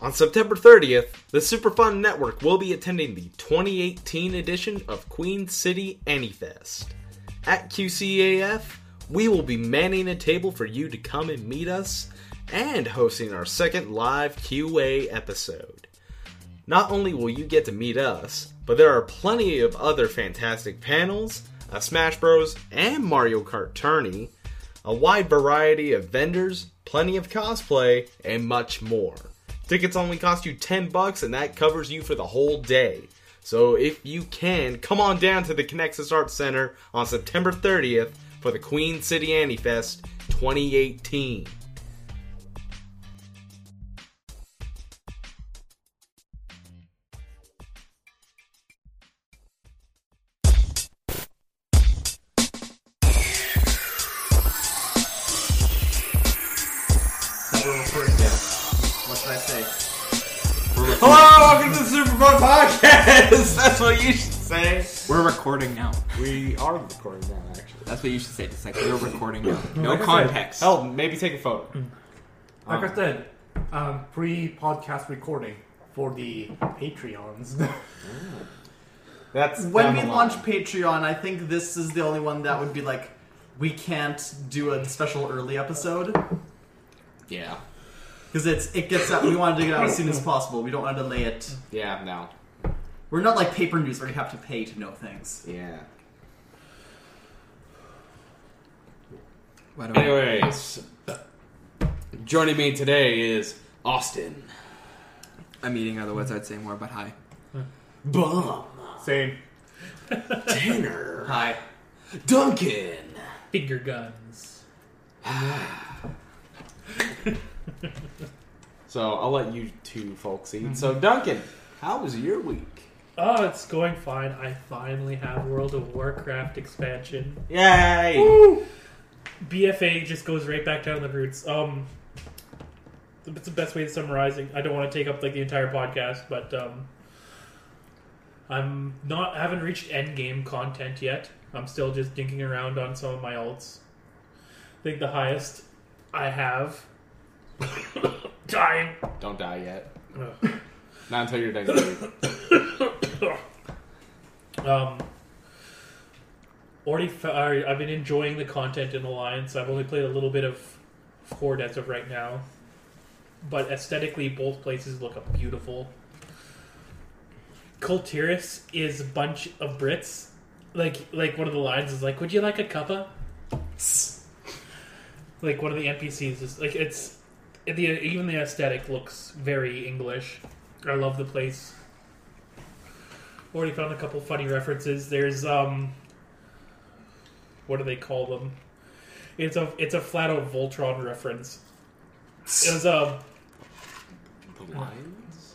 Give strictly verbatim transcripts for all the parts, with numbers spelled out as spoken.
On September thirtieth, the Superfund Network will be attending the twenty eighteen edition of Queen City Anime Fest. At Q C A F, we will be manning a table for you to come and meet us and hosting our second live Q A episode. Not only will you get to meet us, but there are plenty of other fantastic panels, a Smash Bros. And Mario Kart tourney, a wide variety of vendors, plenty of cosplay, and much more. Tickets only cost you ten bucks, and that covers you for the whole day. So if you can, come on down to the Connexus Arts Center on September thirtieth for the Queen City Anime Fest twenty eighteen. That's what you should say. We're recording now. We are recording now, actually. That's what you should say. Just like, we're recording now. No like context. Said, oh, maybe take a photo. Mm. Like um, I said, um, pre-podcast recording for the Patreons. That's when we launch Patreon, I think this is the only one that would be like, we can't do a special early episode. Yeah. Because it's it gets out. We wanted to get out as soon as possible. We don't want to delay it. Yeah, no. We're not like paper news where you have to pay to know things. Yeah. Anyways, joining me today is Austin. I'm eating, otherwise I'd say more, but hi. Bum. Same. Tanner. Hi. Duncan. Finger guns. So I'll let you two folks eat. Mm-hmm. So Duncan, how was your week? Oh, it's going fine. I finally have World of Warcraft expansion. Yay! Woo! B F A just goes right back down the roots. Um, it's the best way to summarize it. I don't want to take up like the entire podcast, but um, I'm not. I haven't reached endgame content yet. I'm still just dinking around on some of my ults. I think the highest I have. Dying. Don't die yet. Ugh. Not until you're dead. Um, already, fa- I've been enjoying the content in Alliance. I've only played a little bit of Horde as of right now, but aesthetically, both places look beautiful. Kul Tiras is a bunch of Brits. Like, like one of the lines is like, "Would you like a cuppa?" Like one of the N P Cs is like, it's the even the aesthetic looks very English. I love the place. Already found a couple funny references. There's, um... what do they call them? It's a it's a flat-out Voltron reference. It was, um... the lions?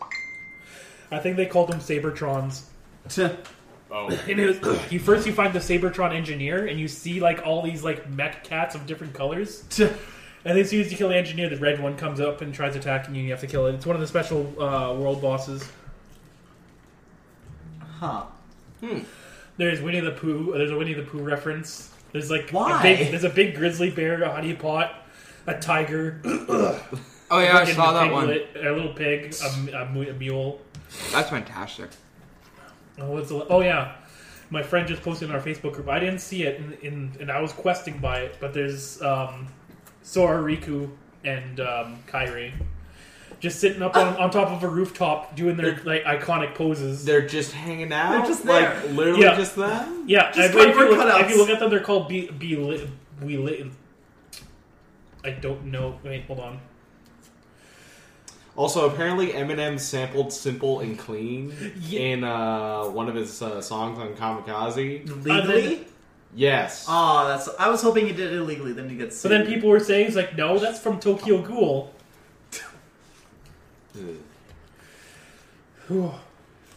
I think they called them Sabertrons. Oh. And it was, you first you find the Sabertron engineer, and you see, like, all these, like, mech cats of different colors. And as soon as you kill the engineer, the red one comes up and tries attacking you, and you have to kill it. It's one of the special uh, world bosses. Huh. Hmm. There's Winnie the Pooh. There's a Winnie the Pooh reference. There's like why? A big, there's a big grizzly bear, a honeypot, a tiger. Oh yeah, I saw that piglet, one. A little pig, a, a mule. That's fantastic. Oh, it's a, oh yeah. My friend just posted in our Facebook group. I didn't see it, in, in, and I was questing by it. But there's um, Sora, Riku, and um, Kairi. Just sitting up on, on top of a rooftop doing their like iconic poses. They're just hanging out? They're just there. Like, literally yeah. just that? Yeah. Just I, if, you look, if you look at them, they're called be, be li- we li- I don't know. Wait, hold on. Also, apparently Eminem sampled Simple and Clean yeah. in uh, one of his uh, songs on Kamikaze. Legally? Uh, yes. Oh, that's. I was hoping he did it illegally, then he gets sued. But then people were saying, it's like, no, that's from Tokyo Ghoul.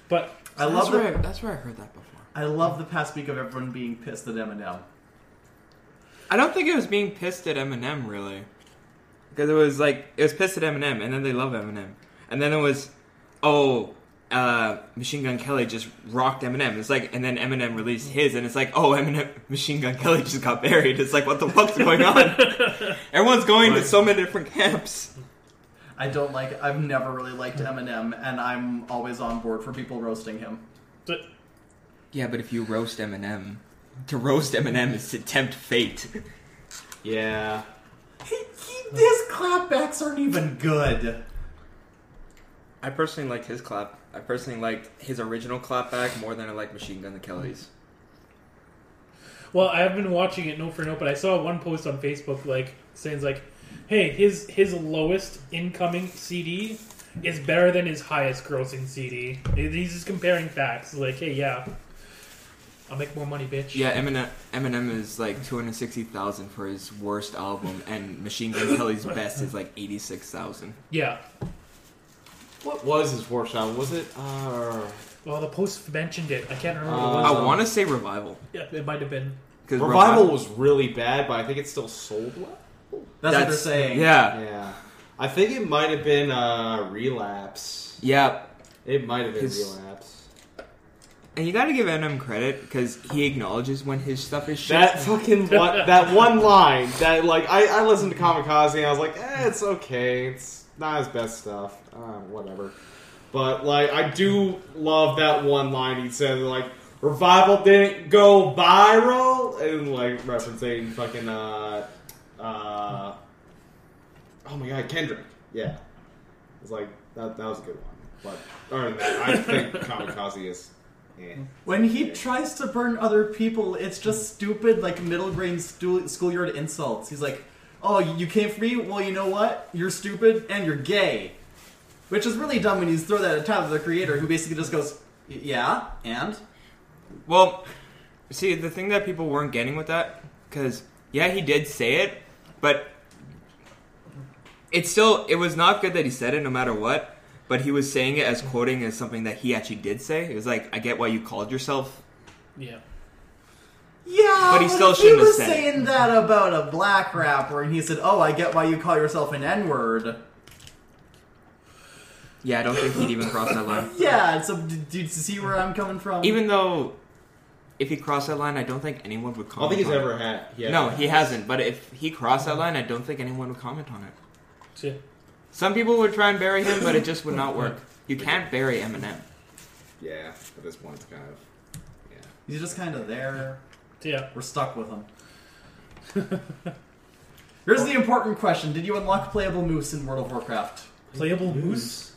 But I so love that's, the, where I, that's where I heard that before. I love the past week of everyone being pissed at Eminem. I don't think it was being pissed at Eminem really, because it was like it was pissed at Eminem, and then they love Eminem, and then it was oh uh, Machine Gun Kelly just rocked Eminem. It's like, and then Eminem released his, and it's like oh Eminem Machine Gun Kelly just got buried. It's like what the fuck's going on? Everyone's going to so many different camps. I don't like, I've never really liked Eminem, and I'm always on board for people roasting him. But, yeah, but if you roast Eminem, to roast Eminem is to tempt fate. Yeah. He, he, his clapbacks aren't even good. I personally liked his clap. I personally liked his original clapback more than I liked Machine Gun Kelly's. Well, I've been watching it note for note, but I saw one post on Facebook like saying like, "Hey, his his lowest incoming C D is better than his highest grossing C D." He's just comparing facts. Like, hey, yeah, I'll make more money, bitch. Yeah, Eminem Eminem is like two hundred sixty thousand for his worst album, and Machine Gun Kelly's best is like eighty six thousand. Yeah. What was his worst album? Was it? Uh... Well, the post mentioned it. I can't remember. Uh, what it was. I want to say Revival. Yeah, it might have been. Revival, Revival was really bad, but I think it still sold well. That's, That's what they're saying. Yeah. Yeah. I think it might have been uh, Relapse. Yeah. It might have been his... Relapse. And you got to give Eminem credit because he acknowledges when his stuff is shit. That fucking one, that one line that like I, I listened to Kamikaze and I was like, eh, it's okay. It's not his best stuff. Uh, whatever. But, like, I do love that one line he said, like, Revival didn't go viral, and, like, referencing fucking, uh, uh, oh my god, Kendrick. Yeah. It's like, that, that was a good one. But, other than that, I think Kamikaze is, eh. When he tries to burn other people, it's just stupid, like, middle grade stu- schoolyard insults. He's like, oh, you came for me? Well, you know what? You're stupid, and you're gay. Which is really dumb when you throw that at the top of the creator, who basically just goes, yeah, and? Well, see, the thing that people weren't getting with that, because, yeah, he did say it, but it's still, it was not good that he said it no matter what, but he was saying it as quoting as something that he actually did say. It was like, I get why you called yourself. Yeah. Yeah, but he, still he was have said saying it. That about a black rapper, and he said, oh, I get why you call yourself an N-word. Yeah, I don't think he'd even cross that line. Yeah, so do you see where I'm coming from? Even though, if he crossed that line, I don't think anyone would comment on it. I don't think he's ever had. He no, he hasn't. But if he crossed that line, I don't think anyone would comment on it. See? Some people would try and bury him, but it just would not work. You can't bury Eminem. Yeah, at this point, it's kind of... yeah. He's just kind of there. Yeah. We're stuck with him. Here's the important question. Did you unlock Playable Moose in World of Warcraft? Playable Moose?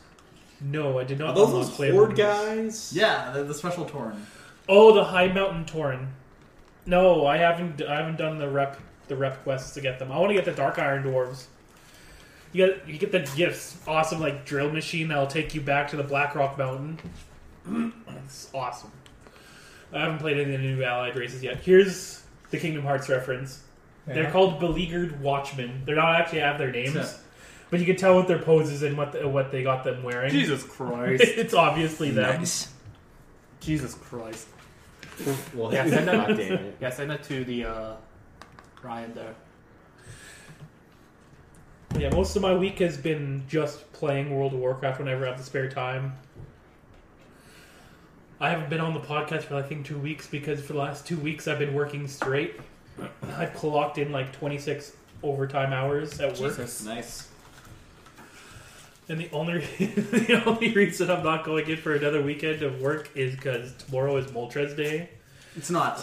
No, I did not. Are those those Horde guys? Yeah, the, the special Tauren. Oh, the High Mountain Tauren. No, I haven't. I haven't done the rep the rep quests to get them. I want to get the Dark Iron Dwarves. You get you get the gifts. Awesome, like drill machine that'll take you back to the Black Rock Mountain. It's awesome. I haven't played any of the new Allied races yet. Here's the Kingdom Hearts reference. Yeah. They're called Beleaguered Watchmen. They're not actually have their names. Yeah. But you can tell with their poses and what the, what they got them wearing. Jesus Christ. It's obviously them. Nice. Jesus Christ. Well, yeah, send that, it. Yeah, send that to the uh, Ryan there. Yeah, most of my week has been just playing World of Warcraft whenever I have the spare time. I haven't been on the podcast for, I think, two weeks because for the last two weeks I've been working straight. I've clocked in like twenty-six overtime hours at work. Jesus, nice. And the only the only reason I'm not going in for another weekend of work is because tomorrow is Moltres Day. It's not.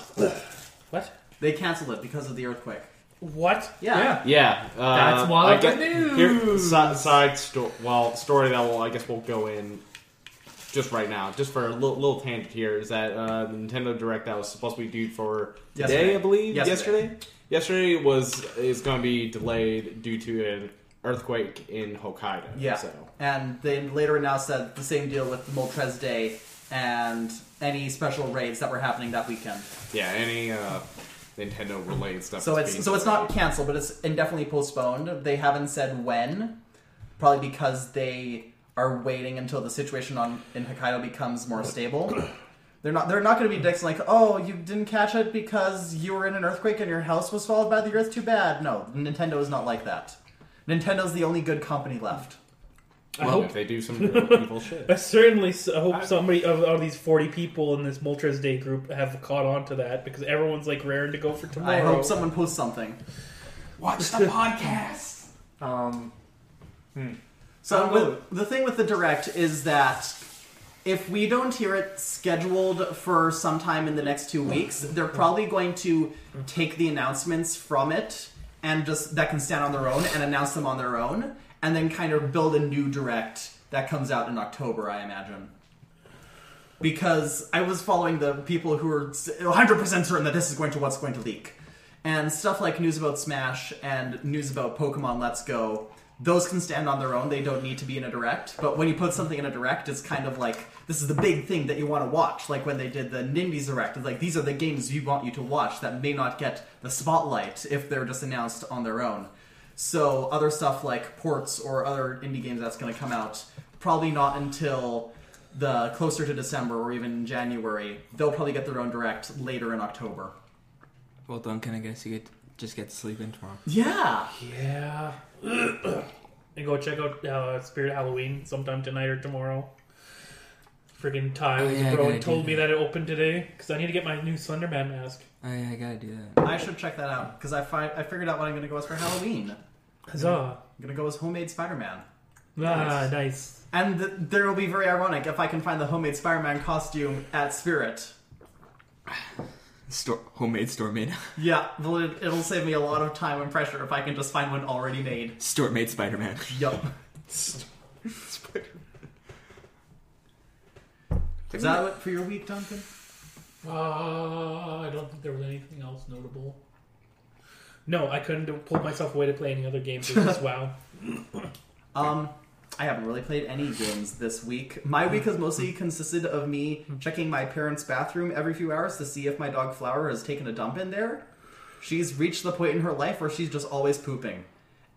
What? They canceled it because of the earthquake. What? Yeah. Yeah. yeah. Uh, That's why I get news. Here, side, side story. Well, story that will I guess we'll go in just right now, just for a little, little tangent here, is that uh, the Nintendo Direct that was supposed to be due for yesterday, today, I believe. Yesterday. Yesterday, yesterday was is going to be delayed due to an earthquake in Hokkaido. Yeah, so. And they later announced that the same deal with Moltres Day and any special raids that were happening that weekend. Yeah, any uh, Nintendo-related stuff. So it's so delayed. It's not canceled, but it's indefinitely postponed. They haven't said when, probably because they are waiting until the situation on in Hokkaido becomes more stable. They're not. They're not going to be dicks like, oh, you didn't catch it because you were in an earthquake and your house was swallowed by the earth. Too bad. No, Nintendo is not like that. Nintendo's the only good company left. I well, hope if they do some evil shit. I certainly I hope I, somebody of, of these forty people in this Moltres Day group have caught on to that because everyone's like raring to go for tomorrow. I hope someone posts something. Watch the podcast. Um, hmm. So with, the thing with the Direct is that if we don't hear it scheduled for sometime in the next two weeks, they're probably going to take the announcements from it and just that can stand on their own and announce them on their own, and then kind of build a new Direct that comes out in October, I imagine. Because I was following the people who were one hundred percent certain that this is going to what's going to leak. And stuff like news about Smash and news about Pokemon Let's Go, those can stand on their own. They don't need to be in a Direct. But when you put something in a Direct, it's kind of like, this is the big thing that you want to watch. Like when they did the Nindies Direct, it's like, these are the games you want you to watch that may not get the spotlight if they're just announced on their own. So other stuff like ports or other indie games that's going to come out, probably not until the closer to December or even January. They'll probably get their own Direct later in October. Well Duncan, I guess you get just get to sleep in tomorrow. Yeah. Yeah. And go check out uh, Spirit Halloween sometime tonight or tomorrow. Friggin' Ty was oh, yeah, bro and told me that. that it opened today because I need to get my new Slenderman mask. Oh yeah, I gotta do that. I should check that out because I fi- I figured out what I'm gonna go as for Halloween. Huzzah! I'm gonna, I'm gonna go as homemade Spider-Man. Ah, nice. nice. And th- there will be very ironic if I can find the homemade Spider-Man costume at Spirit. Store, homemade store made. Yeah, well, it, it'll save me a lot of time and pressure if I can just find one already made. Store made Spider-Man. Yup. Spider-Man. Is that it for your week, Duncan? Uh, I don't think there was anything else notable. No, I couldn't pull myself away to play any other games. Because wow. um, I haven't really played any games this week. My week has mostly consisted of me checking my parents' bathroom every few hours to see if my dog Flower has taken a dump in there. She's reached the point in her life where she's just always pooping.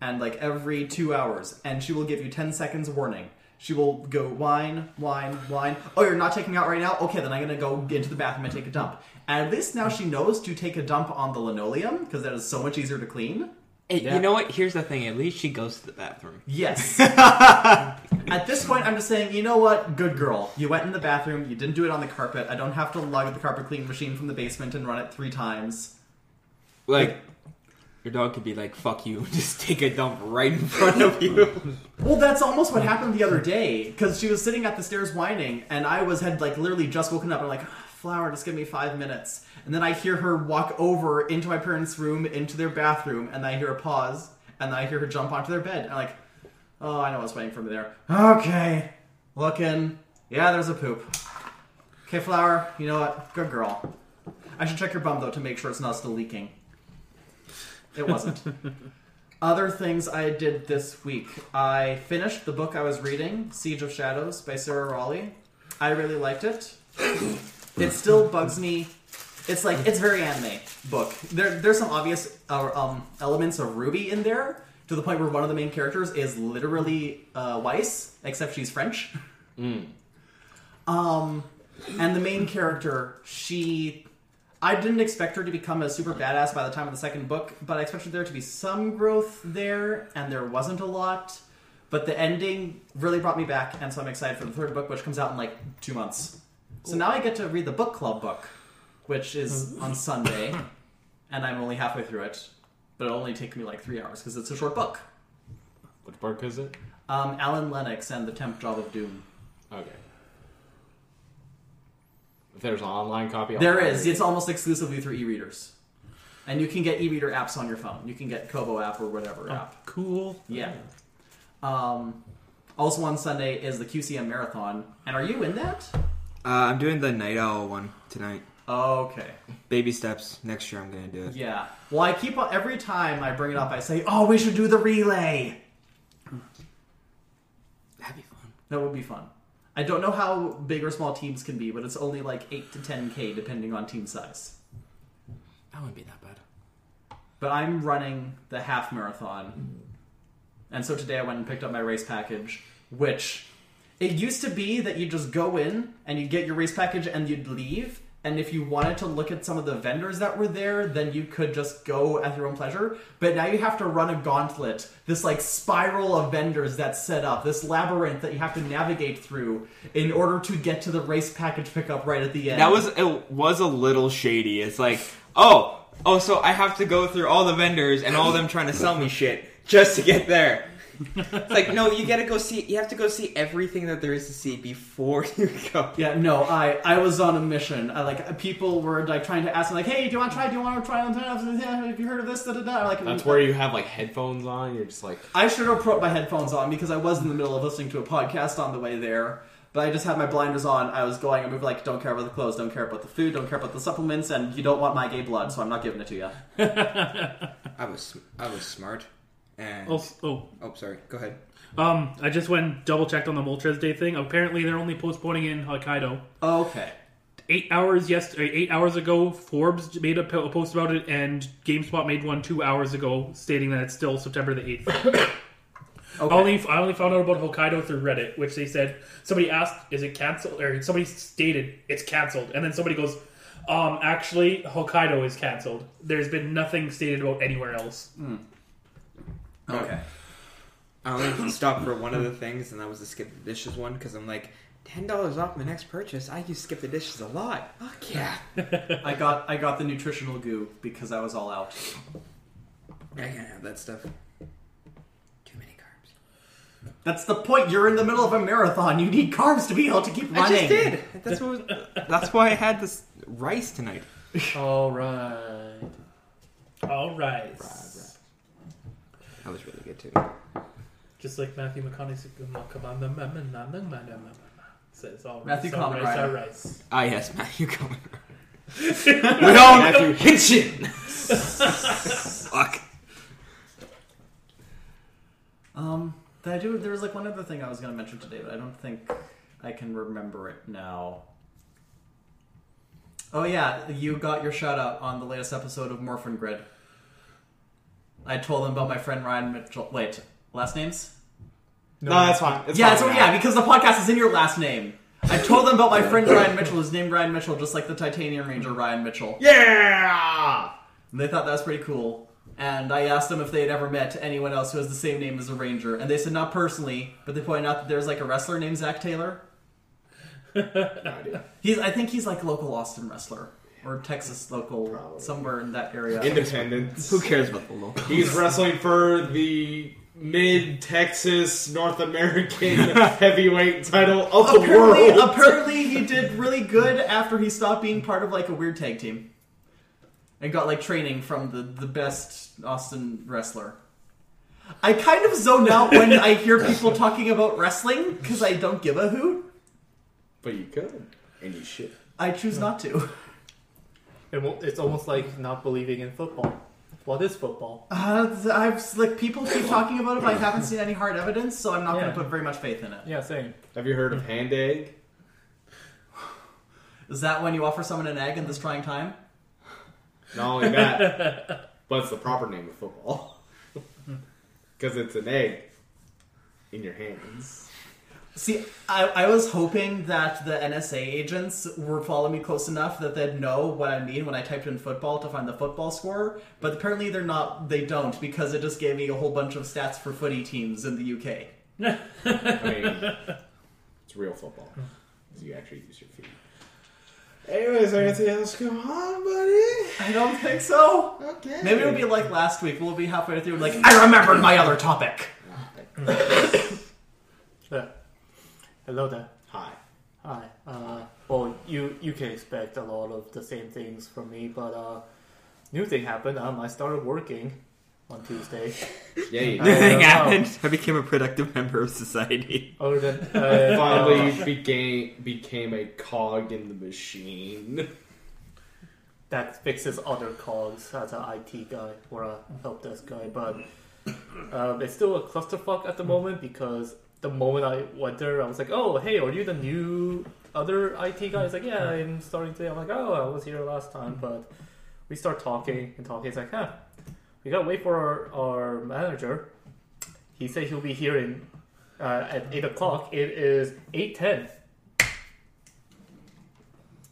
And like every two hours. And she will give you ten seconds warning. She will go whine, whine, whine. Oh, you're not taking out right now? Okay, then I'm going to go into the bathroom and take a dump. And at least now she knows to take a dump on the linoleum, because that is so much easier to clean. It, yeah. You know what? Here's the thing. At least she goes to the bathroom. Yes. At this point, I'm just saying, you know what? Good girl. You went in the bathroom. You didn't do it on the carpet. I don't have to lug the carpet cleaning machine from the basement and run it three times. Like... like your dog could be like, fuck you, just take a dump right in front of you. Well, that's almost what happened the other day, because she was sitting at the stairs whining, and I was had like literally just woken up, and I'm like, Flower, just give me five minutes. And then I hear her walk over into my parents' room, into their bathroom, and I hear her pause, and I hear her jump onto their bed. And I'm like, oh, I know what's waiting for me there. Okay, looking. Yeah, there's a poop. Okay, Flower, you know what? Good girl. I should check your bum, though, to make sure it's not still leaking. It wasn't. Other things I did this week. I finished the book I was reading, Siege of Shadows by Sarah Raleigh. I really liked it. It still bugs me. It's like, it's very anime book. There, There's some obvious uh, um, elements of Ruby in there, to the point where one of the main characters is literally uh, Weiss, except she's French. Mm. Um, and the main character, she... I didn't expect her to become a super badass by the time of the second book, but I expected there to be some growth there, and there wasn't a lot. But the ending really brought me back, and so I'm excited for the third book, which comes out in like two months. So now I get to read the book club book, which is on Sunday, and I'm only halfway through it. But it'll only take me like three hours, because it's a short book. Which book is it? Um, Alan Lennox and the Temp Job of Doom. Okay. If there's an online copy. Online. There is. It's almost exclusively through e-readers. And you can get e-reader apps on your phone. You can get Kobo app or whatever oh, app. Cool. Yeah. Um, also on Sunday is the Q C M Marathon. And are you in that? Uh, I'm doing the Night Owl one tonight. Okay. Baby steps. Next year I'm going to do it. Yeah. Well, I keep on... Every time I bring it up, I say, oh, we should do the relay. That'd be fun. That would be fun. I don't know how big or small teams can be, but it's only like eight to ten K depending on team size. That wouldn't be that bad. But I'm running the half marathon. And so today I went and picked up my race package, which it used to be that you just go in and you'd get your race package and you'd leave. And if you wanted to look at some of the vendors that were there, then you could just go at your own pleasure. But now you have to run a gauntlet, this like spiral of vendors that's set up, this labyrinth that you have to navigate through in order to get to the race package pickup right at the end. That was it was a little shady. It's like, oh, oh, so I have to go through all the vendors and all of them trying to sell me shit just to get there. It's like, no, you gotta go see, you have to go see everything that there is to see before you go. Yeah, no, I, I was on a mission. I, like, people were, like, trying to ask me, like, hey, do you want to try, do you want to try on, have you heard of this, da da da. Like, that's where you have, like, headphones on, you're just like... I should have put my headphones on, because I was in the middle of listening to a podcast on the way there, but I just had my blinders on, I was going, I moved, like, don't care about the clothes, don't care about the food, don't care about the supplements, and you don't want my gay blood, so I'm not giving it to you. I was, I was smart. And... Oh, oh. oh, sorry. Go ahead. Um, I just went and double-checked on the Moltres Day thing. Apparently, they're only postponing in Hokkaido. Oh, okay. Eight hours yesterday, eight hours ago, Forbes made a post about it, and GameSpot made one two hours ago stating that it's still September the eighth. okay. I only, I only found out about Hokkaido through Reddit, which they said, somebody asked, is it canceled? Or somebody stated, it's canceled. And then somebody goes... Um, actually, Hokkaido is cancelled. There's been nothing stated about anywhere else. Mm. Okay. I only stopped for one of the things, and that was the Skip the Dishes one, because I'm like, ten dollars off my next purchase, I use Skip the Dishes a lot. Fuck yeah. I got I got the nutritional goo, because I was all out. I can't have that stuff. Too many carbs. That's the point, you're in the middle of a marathon, you need carbs to be able to keep running. I just did! That's, what was, that's why I had this... rice tonight. All right. All right. Right, right. That was really good too. Just like Matthew McConaughey's says, all right. Matthew all rice, all rice. Ah, yes, Matthew McConaughey. We're all Matthew Hitchin. Fuck. Um, did I do, there was like one other thing I was going to mention today, but I don't think I can remember it now. Oh yeah, you got your shout out on the latest episode of Morphin Grid. I told them about my friend Ryan Mitchell. Wait, last names? No, no that's fine. It's yeah, fine so, yeah, because the podcast is in your last name. I told them about my friend Ryan Mitchell, who's named Ryan Mitchell, just like the Titanium Ranger Ryan Mitchell. Yeah! And they thought that was pretty cool. And I asked them if they had ever met anyone else who has the same name as a ranger. And they said not personally, but they pointed out that there's like a wrestler named Zach Taylor. No idea. He's, I think he's like a local Austin wrestler. Or Texas local. Probably. Somewhere in that area. Independence. Who cares about the local? He's wrestling for the mid-Texas North American heavyweight title of apparently, the world. Apparently he did really good after he stopped being part of like a weird tag team. And got like training from the, the best Austin wrestler. I kind of zone out when I hear people talking about wrestling. Because I don't give a hoot. But you could, and you should. I choose no. not to. It won't, it's almost like not believing in football. What is football? Uh, I've like people keep talking about it, but I haven't seen any hard evidence, so I'm not yeah. going to put very much faith in it. Yeah, same. Have you heard of hand egg? Is that when you offer someone an egg in this trying time? Not only that, but it's the proper name of football because it's an egg in your hands. See, I, I was hoping that the N S A agents were following me close enough that they'd know what I mean when I typed in football to find the football score, but apparently they're not, they don't, because it just gave me a whole bunch of stats for footy teams in the U K. I mean, it's real football. You actually use your feet. Anyways, I guess anything else go on, buddy? I don't think so. Okay. Maybe it'll be like last week. We'll be halfway through and like, I remembered my other topic. Hello there. Hi. Hi. Uh, well, you, you can expect a lot of the same things from me, but uh, new thing happened. Um, I started working on Tuesday. Yeah, you did. New thing happened. I became a productive member of society. Other than uh, finally uh, became became a cog in the machine. That fixes other cogs as an I T guy or a help desk guy, but um, it's still a clusterfuck at the moment because. The moment I went there, I was like, oh, hey, are you the new other I T guy? He's like, yeah, I'm starting today. I'm like, oh, I was here last time. But we start talking and talking. It's like, huh, we got to wait for our, our manager. He said he'll be here in uh, at eight o'clock. It is eight ten.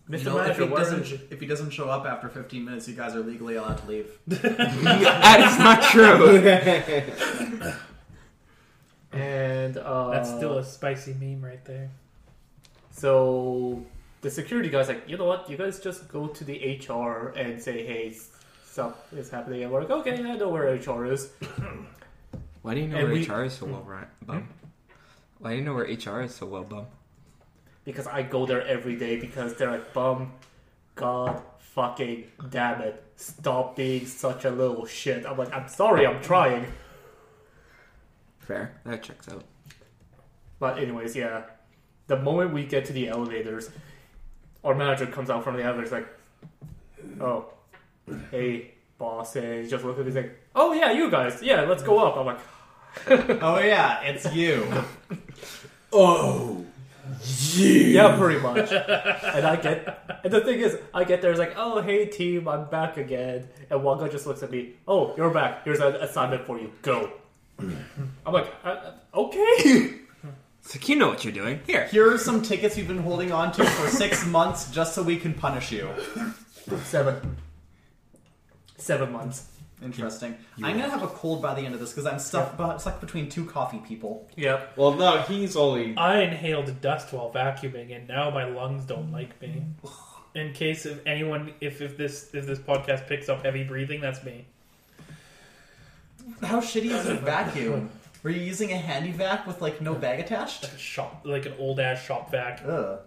Mister You know, Manager, if he, doesn't, if he doesn't show up after fifteen minutes, you guys are legally allowed to leave. That is not true. And uh, that's still a spicy meme right there. So the security guy's like, you know what? You guys just go to the H R and say, hey, stuff is happening. And we're like, okay, I know where H R is. Why do you know and where we, H R is so well, Ryan? Bum? Hmm? Why do you know where H R is so well, Bum? Because I go there every day because they're like, Bum, God fucking damn it. Stop being such a little shit. I'm like, I'm sorry, I'm trying. Fair. That checks out. But anyways, yeah. The moment we get to the elevators, our manager comes out from the elevators like, oh, hey, boss. And he just looks at me like, oh, yeah, you guys. Yeah, let's go up. I'm like, oh, yeah, it's you. Oh, you. Yeah, pretty much. And I get, and the thing is, I get there, it's like, oh, hey, team, I'm back again. And one guy just looks at me, oh, you're back. Here's an assignment for you. Go. I'm like, uh, okay. It's like, you know what you're doing. Here. Here are some tickets you've been holding on to for six months just so we can punish you. Seven. Seven months. Interesting. You I'm going to have a cold by the end of this because I'm stuck, yeah. b- stuck between two coffee people. Yep. Well, no, he's only... I inhaled dust while vacuuming and now my lungs don't like me. In case of anyone, if, if this if this podcast picks up heavy breathing, that's me. How shitty is a vacuum? Were you using a handy vac with, like, no bag attached? Like a shop, like an old-ass shop vac. Ugh.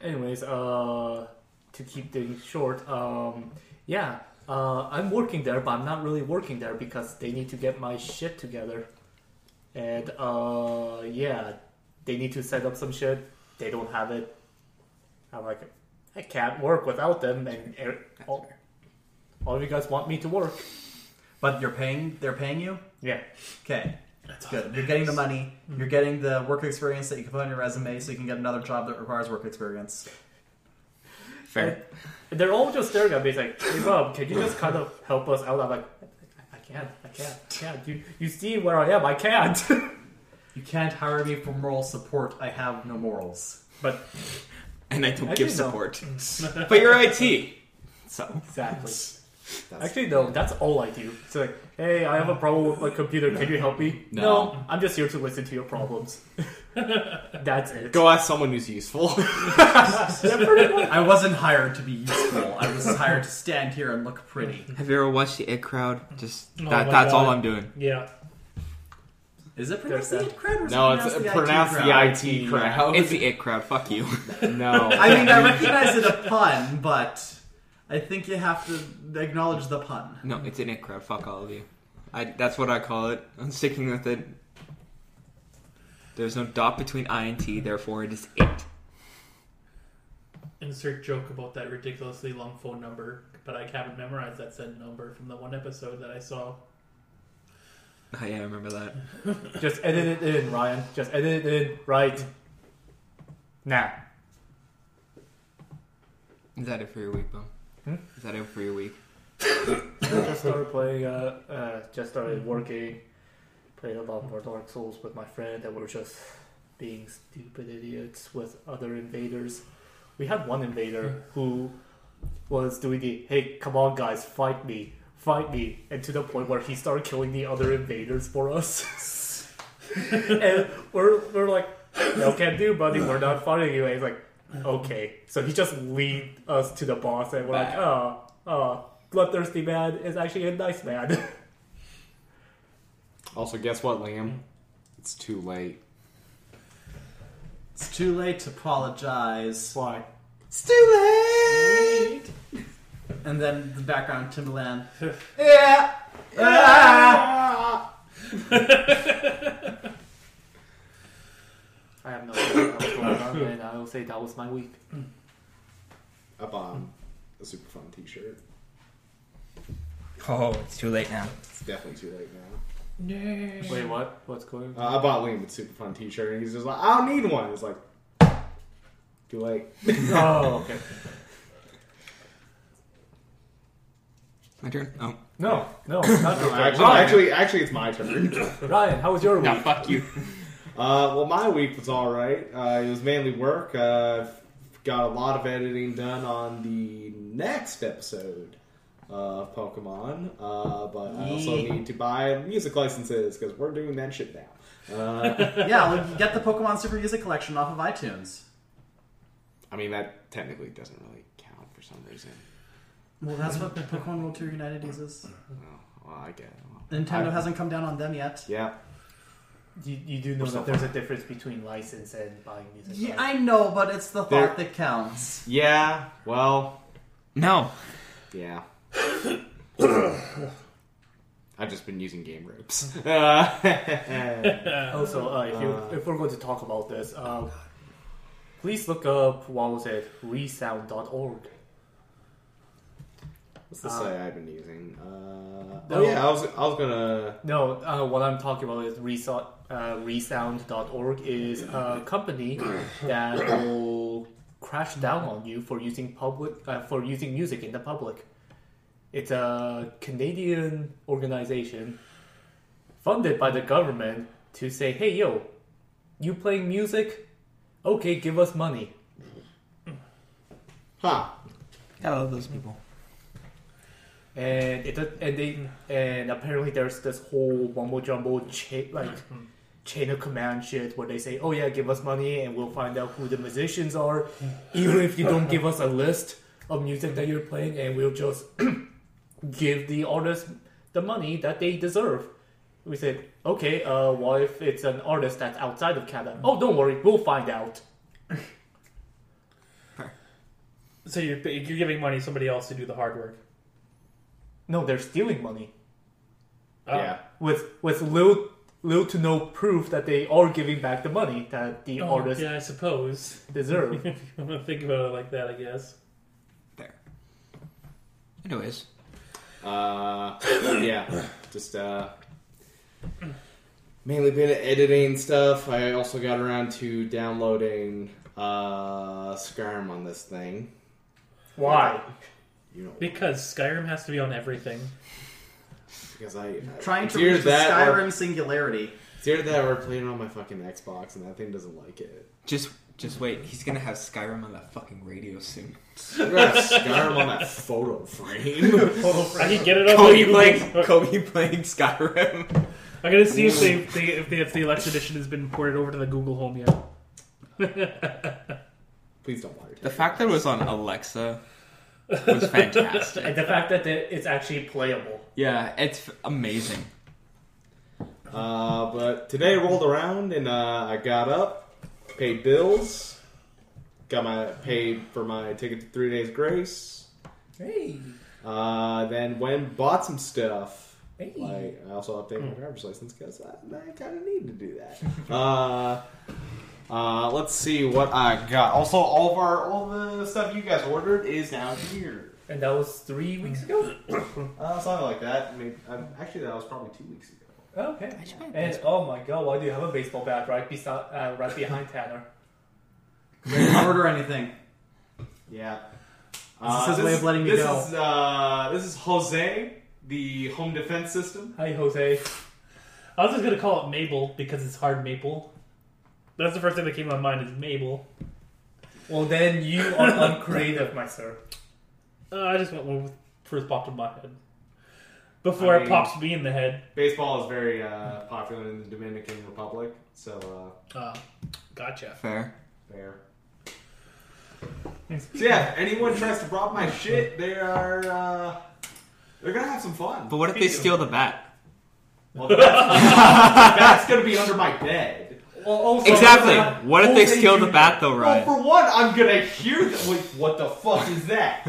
Anyways, uh, to keep things short, um, yeah, uh, I'm working there, but I'm not really working there because they need to get my shit together. And, uh, yeah, they need to set up some shit. They don't have it. I'm like, I can't work without them, and all, all of you guys want me to work. But you're paying, they're paying you? Yeah. Okay. That's good. Awesome. You're getting the money. Mm-hmm. You're getting the work experience that you can put on your resume so you can get another job that requires work experience. Fair. And they're all just staring at me. It's like, hey, Bob, can you just kind of help us out? I'm like, I can't. I can't. I can't. You, you see where I am. I can't. You can't hire me for moral support. I have no morals. But And I don't I give support. But you're I T. So. Exactly. That's Actually, no, that's all I do. It's like, hey, I have a problem with my computer. No. Can you help me? No. no. I'm just here to listen to your problems. That's it. Go ask someone who's useful. I wasn't hired to be useful. I was hired to stand here and look pretty. Have you ever watched The It Crowd? Just oh that, That's God. all I'm doing. Yeah. Is it pronounced There's the that. It Crowd? Or no, it's pronounced the I T Crowd. It's the It Crowd. Fuck you. No. I mean, I recognize it a pun, but... I think you have to acknowledge the pun. No, it's an It Crowd. Fuck all of you. I, that's what I call it. I'm sticking with it. There's no dot between I and T, therefore it is it. Insert joke about that ridiculously long phone number, but I haven't memorized that said number from the one episode that I saw. Oh, yeah, I remember that. Just edit it in, Ryan. Just edit it in right now. Is that it for your week, Bo? Hmm? Is that it for your week? just started playing, uh, uh, just started working, played a lot more Dark Souls with my friend, and we were just being stupid idiots with other invaders. We had one invader who was doing the, hey, come on guys, fight me, fight me, and to the point where he started killing the other invaders for us. And we're, we're like, no can do, buddy, we're not fighting you. And he's like, okay, so he just lead us to the boss, and we're Bad. like, oh, oh, bloodthirsty man is actually a nice man. Also, guess what, Liam? It's too late. It's too late to apologize. Why? It's too late! And then the background, Timbaland. Yeah! Ah! I have no idea what's going on, and I will say that was my week. A bomb. A super fun t-shirt. Oh, it's too late now. It's definitely too late now. No. Wait, what? What's going on? Uh, I bought Liam a super fun t-shirt, and he's just like, I don't need one. It's like, too late. Oh, okay. My turn? Oh. No, no, not your turn. Actually, actually, actually, it's my turn. Ryan, how was your week? No, fuck you. Uh, well, my week was all right. Uh, it was mainly work. Uh, I've got a lot of editing done on the next episode of Pokemon, uh, but I also need to buy music licenses because we're doing that shit now. Uh, yeah, like, get the Pokemon Super Music Collection off of iTunes. I mean, that technically doesn't really count for some reason. Well, that's what Pokemon World Tour United uses. Oh, well, I get it. Nintendo I, hasn't come down on them yet. Yeah. You, you do know We're that so there's far. a difference between license and buying music. Yeah, right? I know, but it's the They're, thought that counts. Yeah, well... No. Yeah. I've just been using game ropes. Also, uh, if, you, if we're going to talk about this, um, please look up, what was it, resound dot org. What's the uh, site I've been using? Uh, oh, yeah, I was, I was gonna... No, uh, what I'm talking about is resound, uh, resound dot org is a company that will crash down on you for using public uh, for using music in the public. It's a Canadian organization funded by the government to say, hey, yo, you playing music? Okay, give us money. Huh. I love those people. And it and they and apparently there's this whole mumbo jumbo chain like chain of command shit where they say, oh yeah, give us money and we'll find out who the musicians are, even if you don't give us a list of music that you're playing, and we'll just give the artist the money that they deserve. We said, okay, uh, what if it's an artist that's outside of Canada? Oh, don't worry, we'll find out. So you're, you're giving money to somebody else to do the hard work? No, they're stealing money. Oh. Yeah. With with little, little to no proof that they are giving back the money that the oh, artists yeah, I suppose. deserve. I'm going to think about it like that, I guess. There. Anyways. Uh, yeah, just... uh. Mainly been editing stuff. I also got around to downloading uh, Skyrim on this thing. Why? You know, because Skyrim has to be on everything. Because I, I trying to reach the Skyrim or, singularity. It's either that or playing it on my fucking Xbox, and that thing doesn't like it. Just, just wait. He's gonna have Skyrim on that fucking radio soon. You're gonna have Skyrim on that photo frame. Photo frame. I can get it on Kobe playing Kobe playing Skyrim. I'm gonna see if they, they if they, if the Alexa edition has been ported over to the Google Home yet. Please don't water. The fact that it was on Alexa was fantastic. And the fact that it's actually playable. Yeah, it's amazing. Uh, but today I rolled around and uh, I got up, paid bills, got my paid for my ticket to Three Days Grace. Hey. Uh, then went and bought some stuff. Hey. Like, I also updated my driver's license because I, I kind of need to do that. uh, uh, let's see what I got. Also, all of our all the stuff you guys ordered is down here. And that was three weeks ago? uh, something like that. Maybe, um, actually, that was probably two weeks ago. Okay. And oh my god, why do you have a baseball bat right, beside, uh, right behind Tanner? Didn't order anything. Yeah. Uh, this is his way of letting me this go. Is, uh, this is Jose. The home defense system. Hi, Jose. I was just going to call it Mabel because it's hard maple. That's the first thing that came to my mind is Mabel. Well, then you are uncreative, my sir. Uh, I just went with first popped in my head. Before I mean, it pops me in the head. Baseball is very uh, popular in the Dominican Republic, so... Uh, uh, gotcha. Fair. Fair. So yeah, anyone tries to rob my shit, they are... Uh, They're going to have some fun. But what if they steal the bat? Well, the bat's going to be under my bed. Well, also, exactly. Not, what if they steal the bat, though, Ryan? Well, for one, I'm going to hear them. Like, what the fuck is that?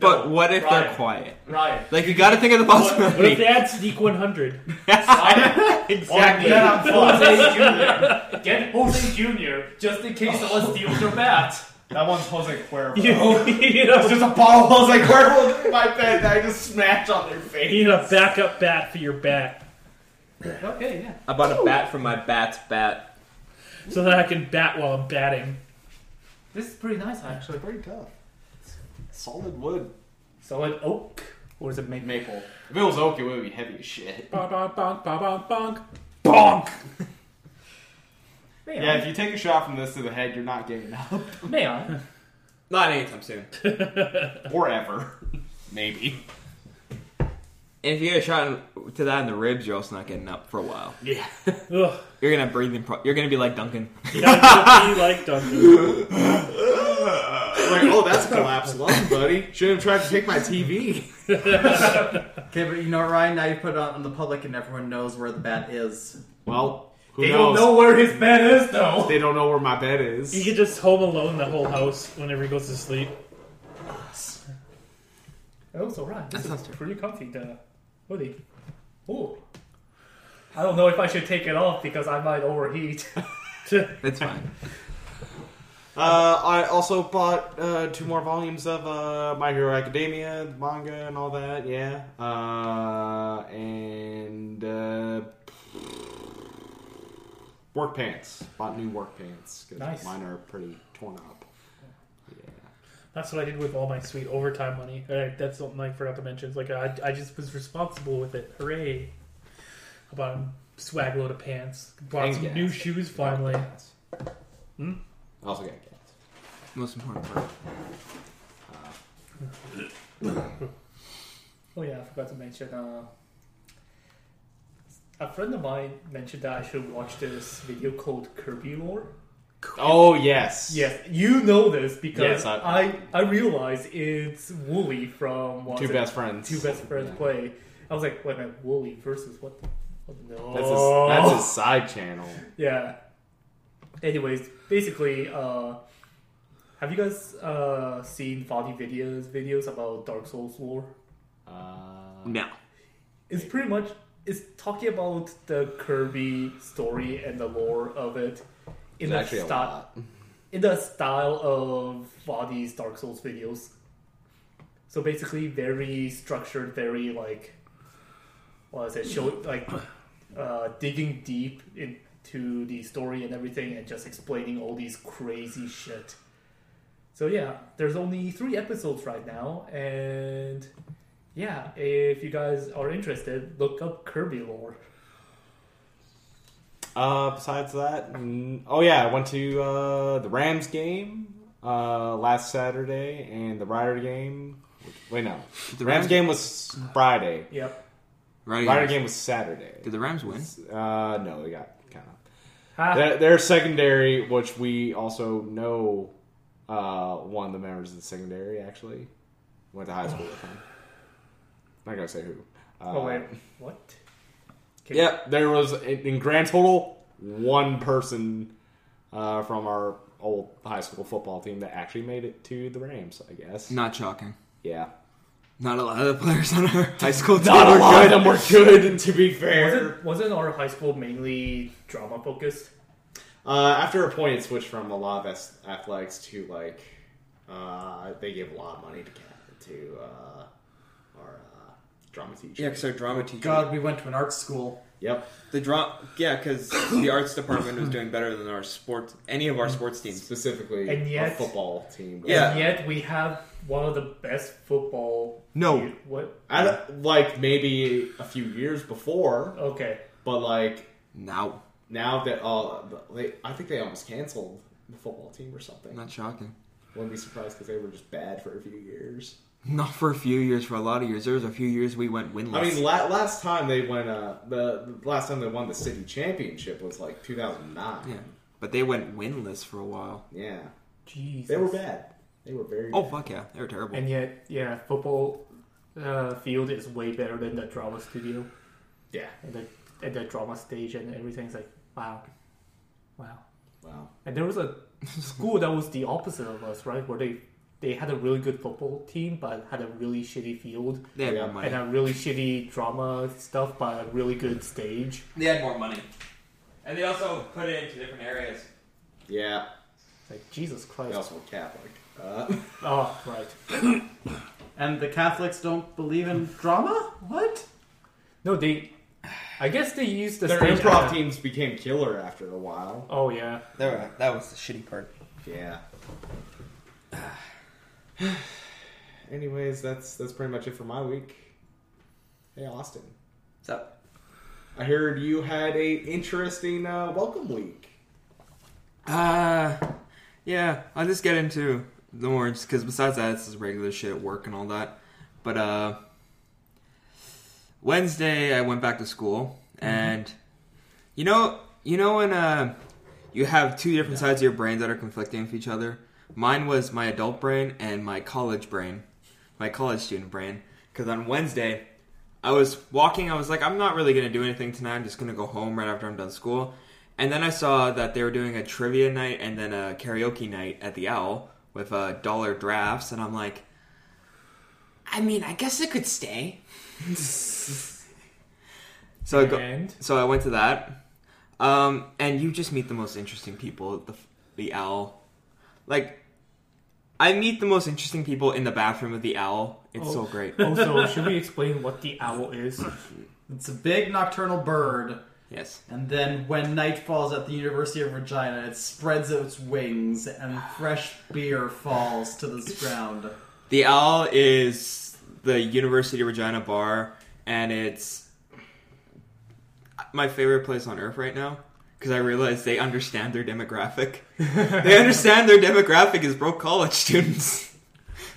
But no, what if Ryan, they're quiet? Ryan. Like, you got to think of the possibility. What if they had Sneak one hundred? Exactly. Jose Junior Get Jose Junior just in case someone steals their bat. That one's Jose Cuervo. You know, it's just a ball of Jose Cuervo in my bed that I just smash on their face. You need a backup bat for your bat. Okay, yeah. I bought a bat for my bat's bat. So that I can bat while I'm batting. This is pretty nice, actually. It's pretty tough. It's solid wood. Solid oak? Or is it maple? Maple. If it was oak, it would be heavy as shit. Bonk, bonk, bonk, bonk, bonk, bonk. Bonk! May yeah, I? If you take a shot from this to the head, you're not getting up. May I? Not anytime soon. Or ever. Maybe. And if you get a shot to that in the ribs, you're also not getting up for a while. Yeah. Ugh. You're going to breathe in... Pro- you're going to be like Duncan. Yeah, you're going to be like Duncan. Like, oh, that's a collapsed lung, buddy. Shouldn't have tried to take my T V. Okay, but you know, Ryan, now you put it on the public and everyone knows where the bat is. Well, who they knows? They don't know where his bed is, though. They don't know where my bed is. He could just home alone the whole house whenever he goes to sleep. Oh, so Ryan, this is pretty comfy, the hoodie. Ooh. I don't know if I should take it off because I might overheat. It's fine. Uh, I also bought uh, two more volumes of uh, My Hero Academia, the manga, and all that. Yeah, uh, and uh, work pants. Bought new work pants. Nice. Mine are pretty torn up. Yeah, that's what I did with all my sweet overtime money. Right, that's something I forgot to mention. It's like I, I just was responsible with it. Hooray! I bought a swag load of pants. Bought and some gas. New shoes finally. Hmm. I also got cats. Most important part. Uh. Oh yeah, I forgot to mention. Uh, a friend of mine mentioned that I should watch this video called Kirby Lore. Oh yes, yes. You know this because yes, I I, I realized it's Wooly from Two it? Best Friends. Two Best Friends yeah. play. I was like, wait a minute, Wooly versus what? The, what the, no, that's his, that's his side channel. Yeah. Anyways, basically, uh, have you guys uh, seen funny videos videos about Dark Souls lore? Uh, no. It's pretty much it's talking about the Kirby story and the lore of it in the style in the style of Vadi's Dark Souls videos. So basically, very structured, very like what is it? Show like uh, digging deep in. To the story and everything, and just explaining all these crazy shit. So yeah, there's only three episodes right now, and yeah, if you guys are interested, look up Kirby Lore. Uh, besides that, mm, oh yeah, I went to uh, the Rams game uh, last Saturday, and the Ryder game. Which, wait, no, the Rams game was Friday. Yep. Ryder, Ryder game was Saturday. Did the Rams win? Uh, no, they got. Their, their secondary, which we also know uh, one of the members of the secondary, actually. Went to high school with him. I'm not going to say who. Uh, oh, wait. What? Okay. Yeah, there was, in grand total, one person uh, from our old high school football team that actually made it to the Rams, I guess. Not shocking. Yeah. Not a lot of the players on our high school team Not were a lot good. Of them were good, and to be fair. Wasn't, wasn't our high school mainly drama-focused? Uh, after a point, it switched from a lot of athletics to, like, uh, they gave a lot of money to to uh, our uh, drama teacher. Yeah, because our drama teacher. God, we went to an art school. Yep. The dra- Yeah, because the arts department was doing better than our sports, any of our sports teams. Specifically, and yet, our football team. Yeah. And yet, we have one of the best football... No. Team. What? I don't, like, maybe a few years before. Okay. But, like... Now. Now that all... Uh, they, I think they almost canceled the football team or something. Not shocking. Wouldn't be surprised because they were just bad for a few years. Not for a few years, for a lot of years. There was a few years we went winless. I mean, la- last time they went... Uh, the, the last time they won the city championship was, like, two thousand nine. Yeah. But they went winless for a while. Yeah. Jesus. They were bad. They were very Oh, bad. Fuck yeah. They were terrible. And yet, yeah, football uh, field is way better than the drama studio. Yeah. And the, and the drama stage and everything's like, wow. Wow. Wow. And there was a school that was the opposite of us, right? Where they, they had a really good football team, but had a really shitty field. They had more money. And a really shitty drama stuff, but a really good stage. They had more money. And they also put it into different areas. Yeah. It's like, Jesus Christ. They also were Catholic. Uh, oh, right. And the Catholics don't believe in drama? What? No, they... I guess they used the... Their improv ad. Teams became killer after a while. Oh, yeah. They were, that was the shitty part. Yeah. Anyways, that's that's pretty much it for my week. Hey, Austin. What's up? I heard you had a interesting uh, welcome week. Uh, yeah, I'll just get into... The orange, because besides that, it's just regular shit, work and all that. But uh, Wednesday, I went back to school, mm-hmm. and you know, you know when uh, you have two different yeah. sides of your brain that are conflicting with each other. Mine was my adult brain and my college brain, my college student brain. Because on Wednesday, I was walking. I was like, I'm not really going to do anything tonight. I'm just going to go home right after I'm done school. And then I saw that they were doing a trivia night and then a karaoke night at the Owl with uh, dollar drafts. And I'm like, I mean, I guess it could stay. So, I go, so I went to that. Um, and you just meet the most interesting people at the, the Owl. Like, I meet the most interesting people in the bathroom of the Owl. It's oh. so great. Also, should we explain what the Owl is? It's a big nocturnal bird. Yes. And then when night falls at the University of Regina, it spreads its wings and fresh beer falls to the ground. The Owl is the University of Regina bar, and it's my favorite place on earth right now. Because I realized they understand their demographic. They understand their demographic is broke college students.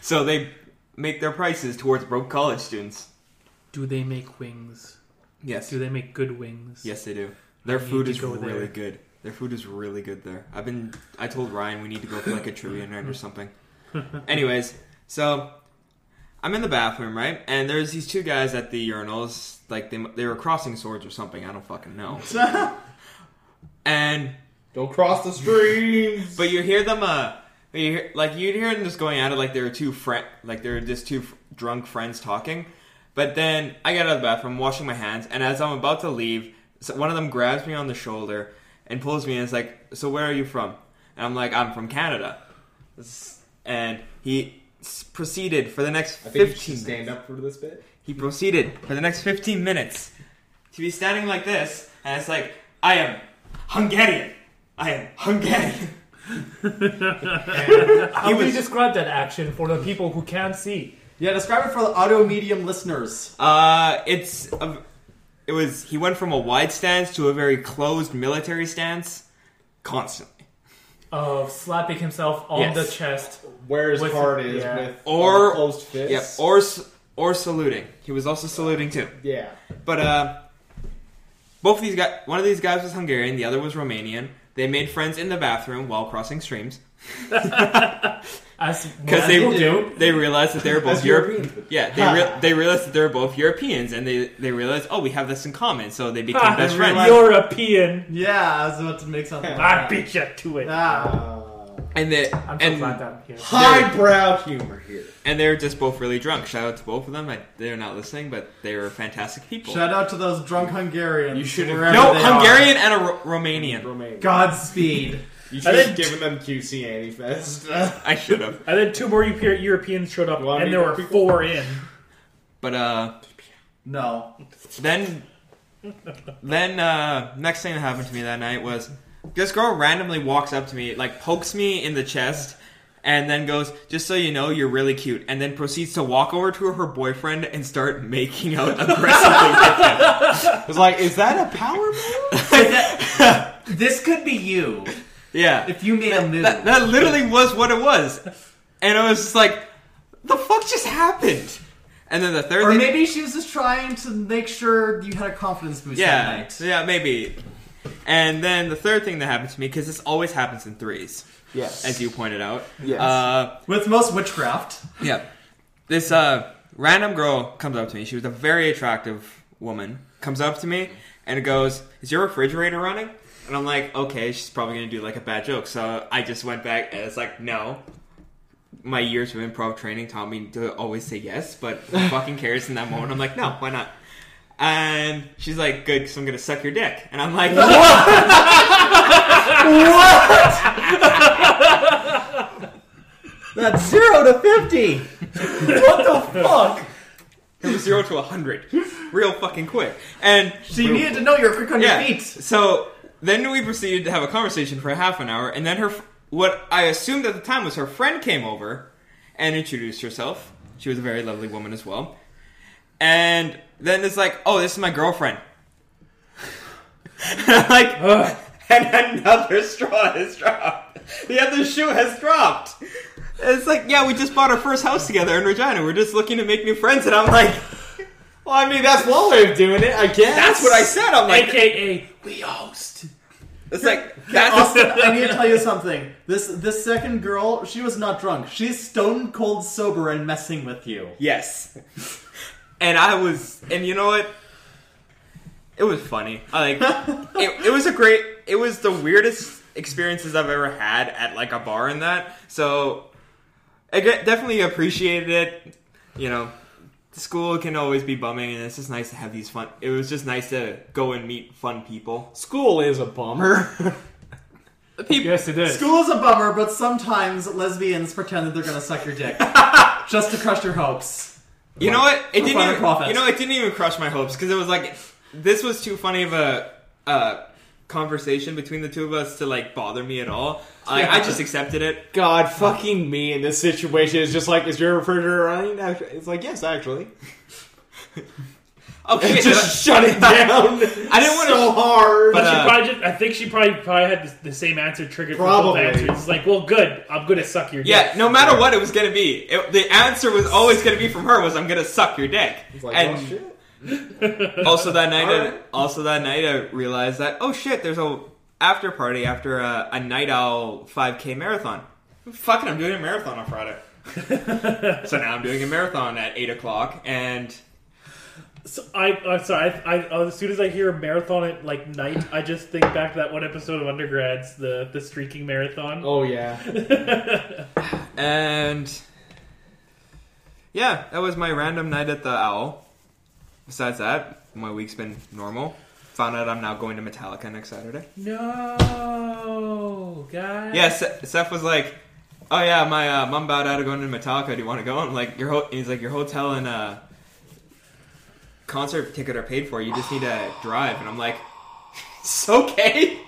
So they make their prices towards broke college students. Do they make wings? Yes. Do they make good wings? Yes, they do. Their food is really there. good. Their food is really good there. I've been... I told Ryan we need to go for like a trivia night or something. Anyways, so... I'm in the bathroom, right? And there's these two guys at the urinals. Like, they, they were crossing swords or something. I don't fucking know. And don't cross the streams. But you hear them, uh, you hear, like you'd hear them just going at it, like they were two friend, like they were just two f- drunk friends talking. But then I get out of the bathroom, washing my hands, and as I'm about to leave, so one of them grabs me on the shoulder and pulls me, and is like, "So where are you from?" And I'm like, "I'm from Canada." And he proceeded for the next I think fifteen. You should stand up for this bit. He proceeded for the next fifteen minutes to be standing like this, and it's like, "I am." Hungarian. I am Hungarian. How would you describe that action for the people who can't see? Yeah, describe it for the audio medium listeners. Uh, it's a, it was he went from a wide stance to a very closed military stance, constantly. Of uh, slapping himself on yes. the chest, where his heart is, yeah. with or closed fists, yeah, or or saluting. He was also saluting too. Yeah, but uh. Both of these guys, one of these guys was Hungarian, the other was Romanian. They made friends in the bathroom while crossing streams. Because they do, they realized that they were both European. Yeah, they re- they realized that they were both Europeans, and they they realized, oh, we have this in common, so they became best friends. European. Yeah, I was about to make something. I beat you to it. Ah. And they I'm so and glad that I'm here. Highbrow humor here. And they were just both really drunk. Shout out to both of them. I, they're not listening, but they were fantastic people. Shout out to those drunk Hungarians. You should have... No, Hungarian are. and a Ro- Romanian. Romanian. Godspeed. You should have given them Q C Anime Fest. I should have. And then two more Europeans showed up, well, and there were four in. But, uh... No. Then... Then, uh... next thing that happened to me that night was... This girl randomly walks up to me, like, pokes me in the chest... And then goes, just so you know, you're really cute. And then proceeds to walk over to her boyfriend and start making out aggressively with him. I was like, is that a power move? This could be you. Yeah. If you made that, a move. That, that literally was what it was. And I was just like, the fuck just happened? And then the third Or thing, maybe she was just trying to make sure you had a confidence boost yeah, that night. Yeah, maybe. And then the third thing that happened to me, because this always happens in threes. Yes. As you pointed out. Yes. Uh, With most witchcraft. Yeah. This uh, random girl comes up to me. She was a very attractive woman. Comes up to me and goes, is your refrigerator running? And I'm like, okay, she's probably going to do like a bad joke. So I just went back and it's like, no. My years of improv training taught me to always say yes, but who fucking cares in that moment? I'm like, no, why not? And she's like, good, because I'm going to suck your dick. And I'm like, what? What? That's zero to fifty. What the fuck? It was zero to a hundred. Real fucking quick. And so you needed quick. to know you were quick on yeah. your feet. So then we proceeded to have a conversation for half an hour. And then her, what I assumed at the time was her friend came over and introduced herself. She was a very lovely woman as well. And then it's like, oh, this is my girlfriend. And I'm like, ugh. And another straw has dropped. The other shoe has dropped. And it's like, yeah, we just bought our first house together in Regina. We're just looking to make new friends. And I'm like, well, I mean, that's one way of doing it, I guess. That's what I said. I'm like, A K A, we host. It's like, that's Austin, I need to tell you something. This this second girl, she was not drunk. She's stone cold sober and messing with you. Yes. And I was, and you know what? It was funny. I like it, it was a great, it was the weirdest experiences I've ever had at like a bar in that. So I definitely appreciated it. You know, school can always be bumming, and it's just nice to have these fun... It was just nice to go and meet fun people. School is a bummer. people, yes, it is. School is a bummer, but sometimes lesbians pretend that they're going to suck your dick. Just to crush your hopes. You like, know what? It didn't even, you know, it didn't even crush my hopes, because it was like... This was too funny of a... Uh, conversation between the two of us to like bother me at all. Like, I just accepted it. God, fucking me in this situation is just like, is your refrigerator running? It's like, yes, actually. Okay, just shut it down. I didn't want to so hard. But uh, she probably just, I think she probably probably had the, the same answer triggered. Probably for both answers. It's like, well, good. I'm gonna suck your dick. Yeah, no matter what it was gonna be, it, the answer was always gonna be from her was, I'm gonna suck your dick. It's like, and, oh shit. also that night I, also that night I realized that, oh shit, there's a after party after a, a Night Owl five K marathon. Fuck it, I'm doing a marathon on Friday. So now I'm doing a marathon at eight o'clock, and so I, I'm sorry, I, I, as soon as I hear a marathon at like night, I just think back to that one episode of Undergrads, the, the streaking marathon. Oh yeah. And yeah, that was my random night at the Owl. Besides that, my week's been normal. Found out I'm now going to Metallica next Saturday. No, guys. Yeah, Seth, Seth was like, "Oh yeah, my uh, mom bowed out of going to Metallica. Do you want to go?" I'm like, "Your ho-, he's like, your hotel and uh, concert ticket are paid for. You just need to drive." And I'm like, "It's okay."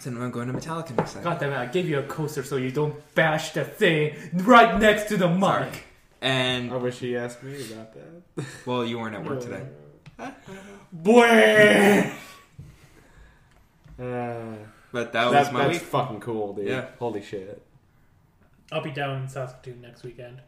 So now I'm going to Metallica next Saturday. God damn it! I gave you a coaster so you don't bash the thing right next to the mark. Sorry. And I wish he asked me about that. Well, you weren't at work today. Boy! uh, but that, that was my that's week. Fucking cool, dude. Yeah. Holy shit. I'll be down in Saskatoon next weekend.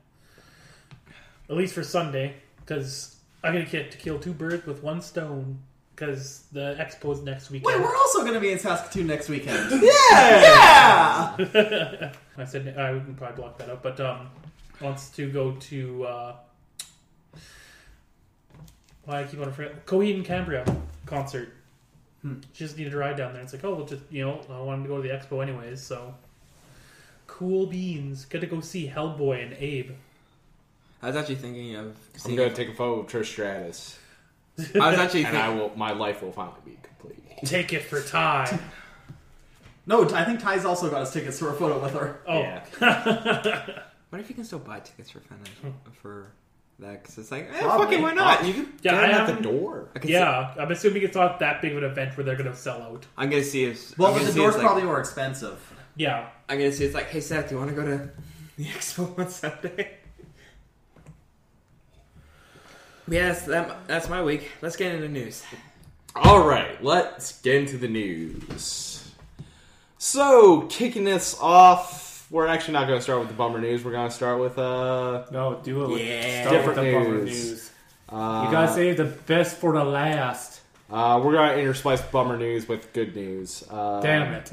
At least for Sunday, because I'm going to get to kill two birds with one stone, because the expo's next weekend. Wait, we're also going to be in Saskatoon next weekend. Yeah! Yeah! I said I would probably block that up, but, um... wants to go to, uh... why I keep on forgetting... Coheed and Cambria concert. Hmm. She just needed a ride down there. It's like, oh, we'll just, you know, I wanted to go to the expo anyways, so... Cool beans. Got to go see Hellboy and Abe. I was actually thinking of... I'm going to take a photo of Trish Stratus. I was actually thinking... And I will, my life will finally be complete. Take it for Ty. No, I think Ty's also got his tickets for a photo with her. Oh. Yeah. What if you can still buy tickets for fun for that? Because it's like, eh, fucking why not? You can yeah, get them at the door. Yeah, see. I'm assuming it's not that big of an event where they're going to sell out. I'm going to see if... Well, but the door's probably like, more expensive. Yeah. I'm going to see it's like, hey, Seth, do you want to go to the expo on Sunday? Yes, that, that's my week. Let's get into the news. All right, let's get into the news. So, kicking this off... We're actually not going to start with the bummer news. We're going to start with uh no, do it with yeah, start different with the news. Bummer news. Uh, you guys save the best for the last. Uh, we're going to intersplice bummer news with good news. Uh, Damn it!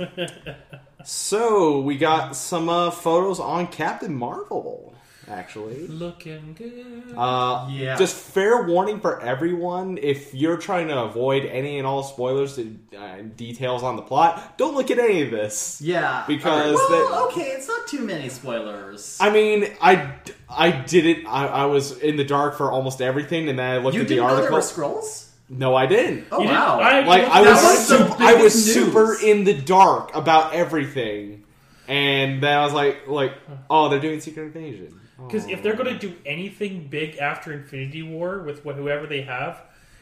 So we got some uh, photos on Captain Marvel. Actually, looking good. Uh, yeah. Just fair warning for everyone: if you're trying to avoid any and all spoilers and uh, details on the plot, don't look at any of this. Yeah, because well, that, okay, it's not too many spoilers. I mean, I, I didn't. I, I was in the dark for almost everything, and then I looked you at the article. You didn't know there were Skrulls? No, I didn't. Oh you wow! Didn't, I, like I was, was super, I was news. super in the dark about everything, and then I was like, like, oh, they're doing Secret Invasion. Because if they're going to do anything big after Infinity War with what, whoever they have,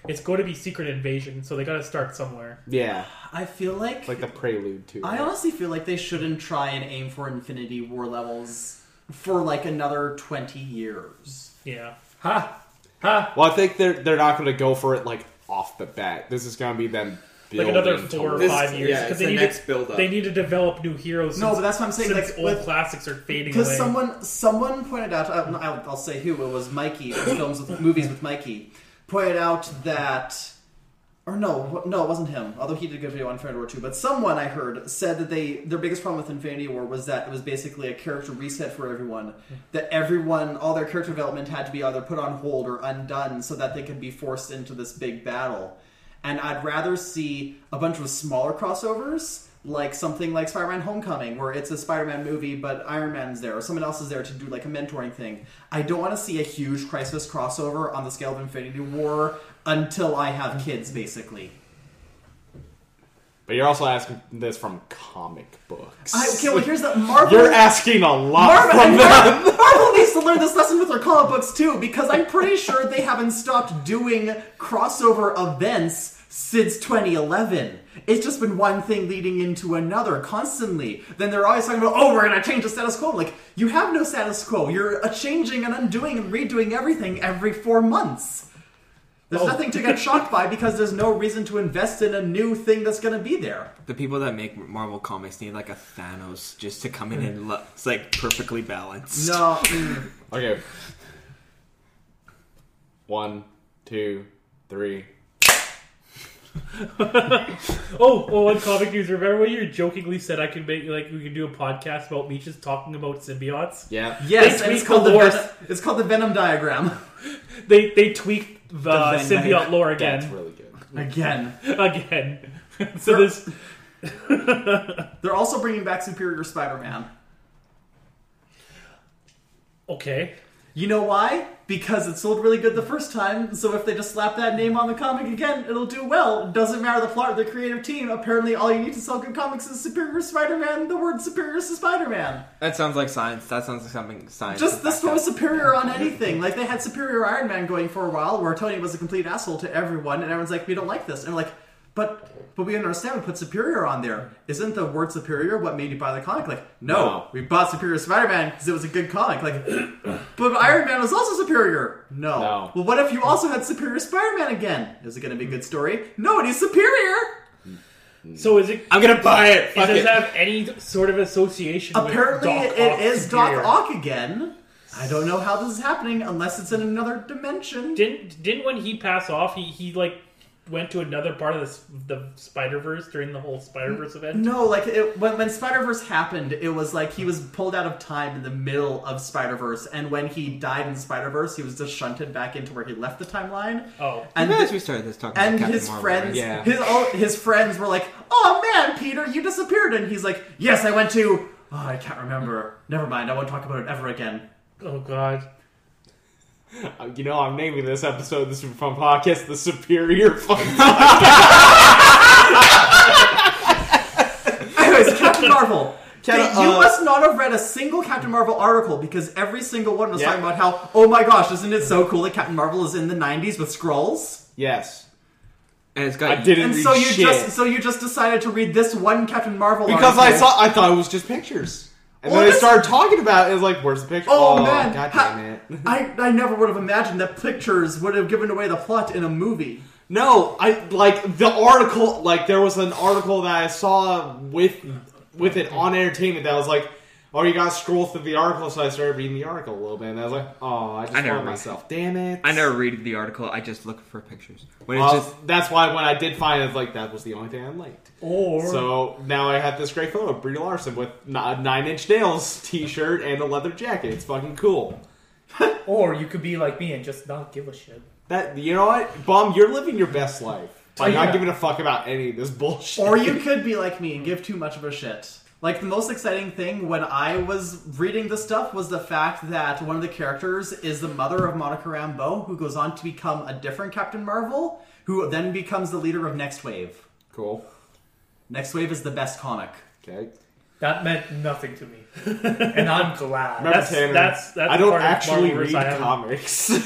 it's going to be Secret Invasion, so they got to start somewhere. Yeah. I feel like... It's like the prelude to it. I honestly feel like they shouldn't try and aim for Infinity War levels for, like, another twenty years. Yeah. Ha! Ha! Well, I think they're, they're not going to go for it, like, off the bat. This is going to be them... Like another four or five this, years. Yeah, it's they the need next to, build up. They need to develop new heroes. No, since, but that's what I'm saying. Like, old with, classics are fading away. Because someone, someone pointed out, I'll, I'll say who, it was Mikey, or films with movies with Mikey, pointed out that Or no, no, it wasn't him. Although he did a good video on Infinity War two. But someone I heard said that they their biggest problem with Infinity War was that it was basically a character reset for everyone. That everyone, all their character development had to be either put on hold or undone so that they could be forced into this big battle. And I'd rather see a bunch of smaller crossovers, like something like Spider-Man Homecoming, where it's a Spider-Man movie, but Iron Man's there, or someone else is there to do like a mentoring thing. I don't want to see a huge Crisis crossover on the scale of Infinity War until I have kids, basically. But you're also asking this from comic books. I, okay, well, here's the... Marvel... You're asking a lot Marvel, from them. Marvel, Marvel needs to learn this lesson with their comic books, too, because I'm pretty sure they haven't stopped doing crossover events since twenty eleven. It's just been one thing leading into another constantly. Then they're always talking about, oh, we're going to change the status quo. Like, you have no status quo. You're changing and undoing and redoing everything every four months. There's oh. nothing to get shocked by because there's no reason to invest in a new thing that's going to be there. The people that make Marvel Comics need like a Thanos just to come in mm. and look. It's like perfectly balanced. No. Mm. Okay. One, two, three. oh, oh, on comic news, remember when you jokingly said I could make like we could do a podcast about me just talking about symbiotes? Yeah. Yes, and it's called the Ven- it's called the Venom diagram. they they tweaked the, the symbiote lore again. That's really good. Again, again. So this they're also bringing back Superior Spider-Man. Okay. You know why? Because it sold really good the first time, so if they just slap that name on the comic again, it'll do well. Doesn't matter the plot or the creative team. Apparently all you need to sell good comics is Superior Spider-Man. The word Superior is to Spider-Man. That sounds like science. That sounds like something science. Just this one was superior on anything. Like, they had Superior Iron Man going for a while, where Tony was a complete asshole to everyone, and everyone's like, we don't like this. And we're like, but but we understand we put Superior on there. Isn't the word Superior what made you buy the comic? Like, no, no. we bought Superior Spider-Man because it was a good comic. Like, but Iron Man was also Superior. No. no. Well, what if you also had Superior Spider-Man again? Is it going to be a good story? No, it is Superior. So is it? I'm going to buy it. Fuck it. Does it have any sort of association? Apparently, with Doc Ock it is Superior. Doc Ock again. I don't know how this is happening unless it's in another dimension. Didn't didn't when he pass off? He he like. Went to another part of the, the Spider-Verse during the whole Spider-Verse event? No, like, it, when, when Spider-Verse happened, it was like he was pulled out of time in the middle of Spider-Verse, and when he died in Spider-Verse, he was just shunted back into where he left the timeline. Oh. And I realized we started this talking and about Captain his Marvel, friends, right? yeah. his, all, his friends were like, oh man, Peter, you disappeared! And he's like, yes, I went to... Oh, I can't remember. Never mind, I won't talk about it ever again. Oh, God. You know, I'm naming this episode, this Super Fun Podcast, the Superior Fun Podcast. Anyways, Captain Marvel. Captain, you uh, must not have read a single Captain Marvel article because every single one was yeah. talking about how, oh my gosh, isn't it so cool that Captain Marvel is in the nineties with Skrulls? Yes. And it's got. I didn't and read so you shit. Just, so you just decided to read this one Captain Marvel because article. Because I saw, I thought it was just pictures. And well, then they started talking about it, it was like, where's the picture? Oh, oh man. God damn it. I, I never would have imagined that pictures would have given away the plot in a movie. No, I, like, the article, like, there was an article that I saw with with it on Entertainment that was like, oh, you gotta scroll through the article, so I started reading the article a little bit, and I was like, oh, I just found myself. Damn it. I never read the article, I just look for pictures. When well, it's just... That's why when I did find it, like, that was the only thing I liked. Or... So, now I have this great photo of Brie Larson with a Nine Inch Nails t-shirt and a leather jacket. It's fucking cool. Or you could be like me and just not give a shit. That You know what? Bum, you're living your best life. By oh, yeah. not giving a fuck about any of this bullshit. Or you could be like me and give too much of a shit. Like, the most exciting thing when I was reading this stuff was the fact that one of the characters is the mother of Monica Rambeau, who goes on to become a different Captain Marvel, who then becomes the leader of Next Wave. Cool. Next Wave is the best comic. Okay. That meant nothing to me. And I'm glad. That's, that's, that's I don't actually read comics.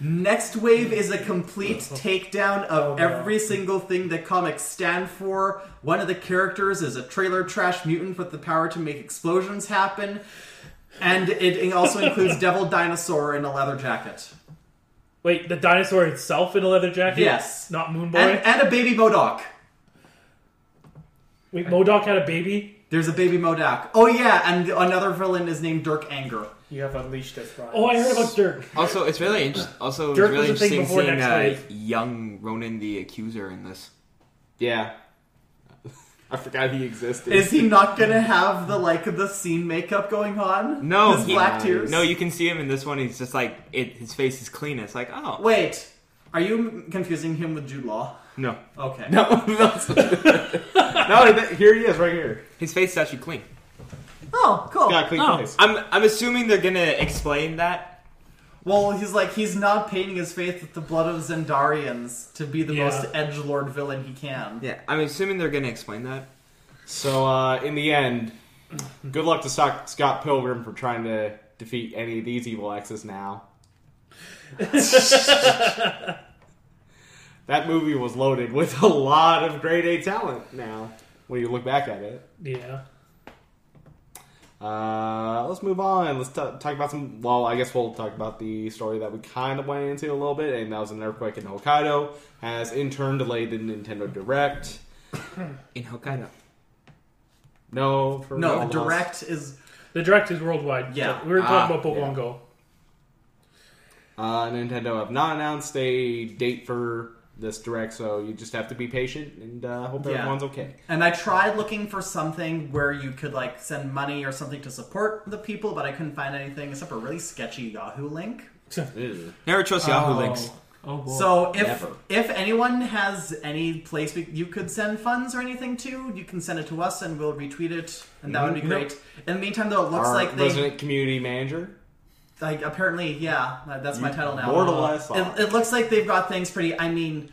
Next Wave is a complete takedown of oh, every man. single thing that comics stand for. One of the characters is a trailer trash mutant with the power to make explosions happen. And it also includes Devil Dinosaur in a leather jacket. Wait, the dinosaur itself in a leather jacket? Yes. Not Moon Boy? And, and a baby MODOK. Wait, MODOK had a baby? There's a baby MODOK. Oh yeah, and another villain is named Dirk Anger. You have unleashed us, Ryan. Oh, I heard about Dirk. Also, it's really interesting. Also, Dirk it's really was interesting seeing uh, young Ronan the Accuser in this. Yeah, I forgot he existed. Is he not gonna have the like the scene makeup going on? No, his he, black tears. No, you can see him in this one. He's just like it, his face is clean. It's like oh wait, are you confusing him with Jude Law? No. Okay. No. No. Here he is, right here. His face is actually clean. Oh, cool. Yeah, clean oh. face. I'm I'm assuming they're gonna explain that. Well, he's like he's not painting his face with the blood of Zendarians to be the yeah. most edgelord villain he can. Yeah, I'm assuming they're gonna explain that. So uh, in the end, good luck to Scott Pilgrim for trying to defeat any of these evil exes now. That movie was loaded with a lot of grade A talent now when you look back at it. Yeah. Uh, let's move on. Let's t- talk about some. Well, I guess we'll talk about the story that we kind of went into a little bit, and that was an earthquake in Hokkaido has in turn delayed the Nintendo Direct in Hokkaido. No, for no, the Direct us. is the Direct is worldwide. Yeah, we were talking ah, about Pokemon yeah. Go. Uh, Nintendo have not announced a date for this Direct, so you just have to be patient and uh, hope yeah. everyone's okay. And I tried looking for something where you could like send money or something to support the people, but I couldn't find anything except a really sketchy Yahoo link. Never trust Yahoo oh. links. Oh, boy. So if Never. if anyone has any place we, you could send funds or anything to, you can send it to us and we'll retweet it, and that mm-hmm. would be great. In the meantime, though, it looks Our like they... resident community manager? Like, apparently, yeah, that's my title now. More to less. It, it looks like they've got things pretty, I mean,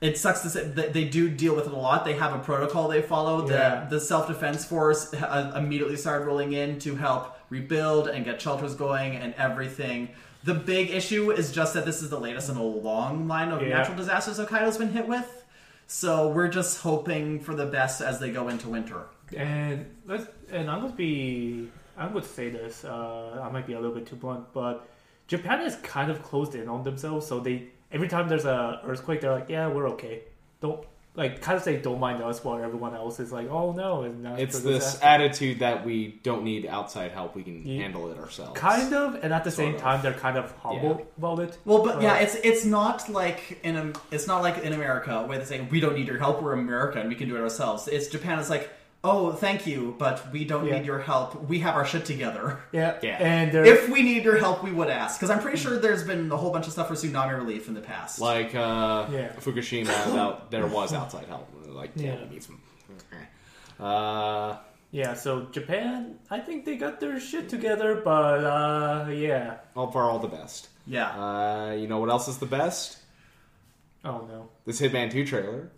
it sucks to say, they, they do deal with it a lot. They have a protocol they follow. Yeah. The, the self-defense force uh, immediately started rolling in to help rebuild and get shelters going and everything. The big issue is just that this is the latest in a long line of yeah. natural disasters Hokkaido's been hit with. So we're just hoping for the best as they go into winter. And let's, and I'm going to be... I would say this, uh, I might be a little bit too blunt, but Japan is kind of closed in on themselves, so they every time there's a earthquake, they're like, yeah, we're okay. Don't like kind of say don't mind us while everyone else is like, oh no. It's this attitude that we don't need outside help, we can yeah. handle it ourselves. Kind of, and at the sort same of. time, they're kind of humble yeah. about it. Well, but uh, yeah, it's it's not like in it's not like in America where they say we don't need your help, we're America and we can do it ourselves. It's Japan is like, oh, thank you, but we don't yeah. need your help. We have our shit together. Yeah, yeah. And if we need your help, we would ask. Because I'm pretty sure there's been a whole bunch of stuff for tsunami relief in the past. Like uh, yeah. Fukushima, out, there was outside help. Like, yeah, yeah. we need some... Uh, yeah, so Japan, I think they got their shit together, but uh, yeah. All for all the best. Yeah. Uh, you know what else is the best? Oh, no. This Hitman two trailer.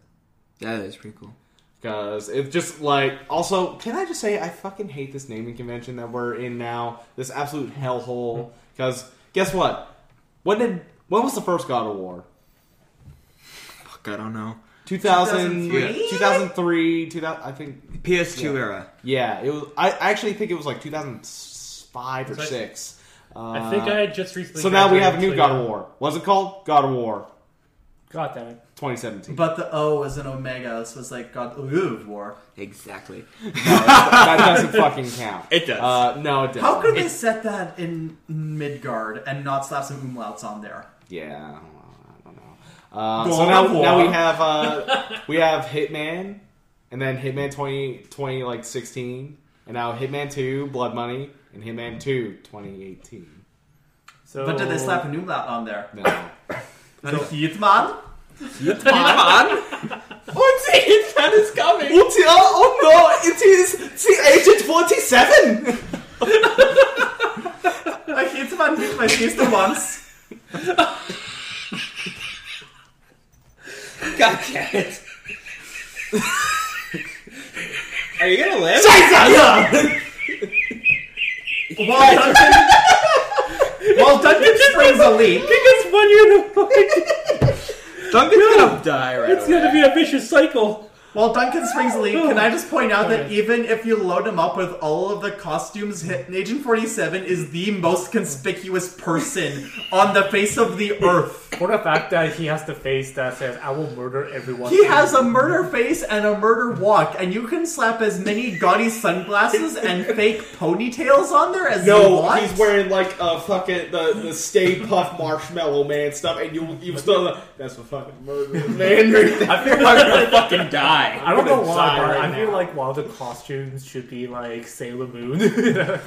Yeah, that is pretty cool. Because it just, like... Also, can I just say, I fucking hate this naming convention that we're in now. This absolute hellhole. Because, guess what? When did... When was the first God of War? Fuck, I don't know. two thousand, two thousand three? two thousand three, two thousand, I think... P S two yeah. era. Yeah, it was... I actually think it was, like, two thousand five or like, six. Uh, I think I had just recently... So now we have a new God of War. What's it called? God of War. God damn it. twenty seventeen. But the O is an Omega, so it's like God of War. Exactly. No, that doesn't fucking count. It does. Uh, no, it doesn't. How could it... they set that in Midgard and not slap some umlauts on there? Yeah, I don't know. Uh, so now, now we have uh, we have Hitman, and then Hitman twenty, twenty, like sixteen, and now Hitman two, Blood Money, and Hitman two, twenty eighteen. So... But did they slap an umlaut on there? No. So, Hitman? Hitman? Hitman? Und the Hitman is coming! Und yeah, oh no, it is the Agent forty-seven! A Hitman did my sister once. God damn it. Are you gonna live? Scheiße! Yeah! Well done, well done, springs a leak. Because one year in a fucking... Duncan's no, gonna die right It's away. Gonna be a vicious cycle. While Duncan springs the lead, can I just point out okay. that even if you load him up with all of the costumes, Agent forty-seven is the most conspicuous person on the face of the earth. For the fact that he has the face that says, I will murder everyone. He has a murder face and a murder walk, and you can slap as many gaudy sunglasses and fake ponytails on there as no, you want. No, he's wearing like a fucking, the, the Stay Puft Marshmallow Man stuff, and you you still, like, that's a fucking murder man. I feel like I'm gonna fucking die. I don't know why, but I feel like while the costumes should be like Sailor Moon,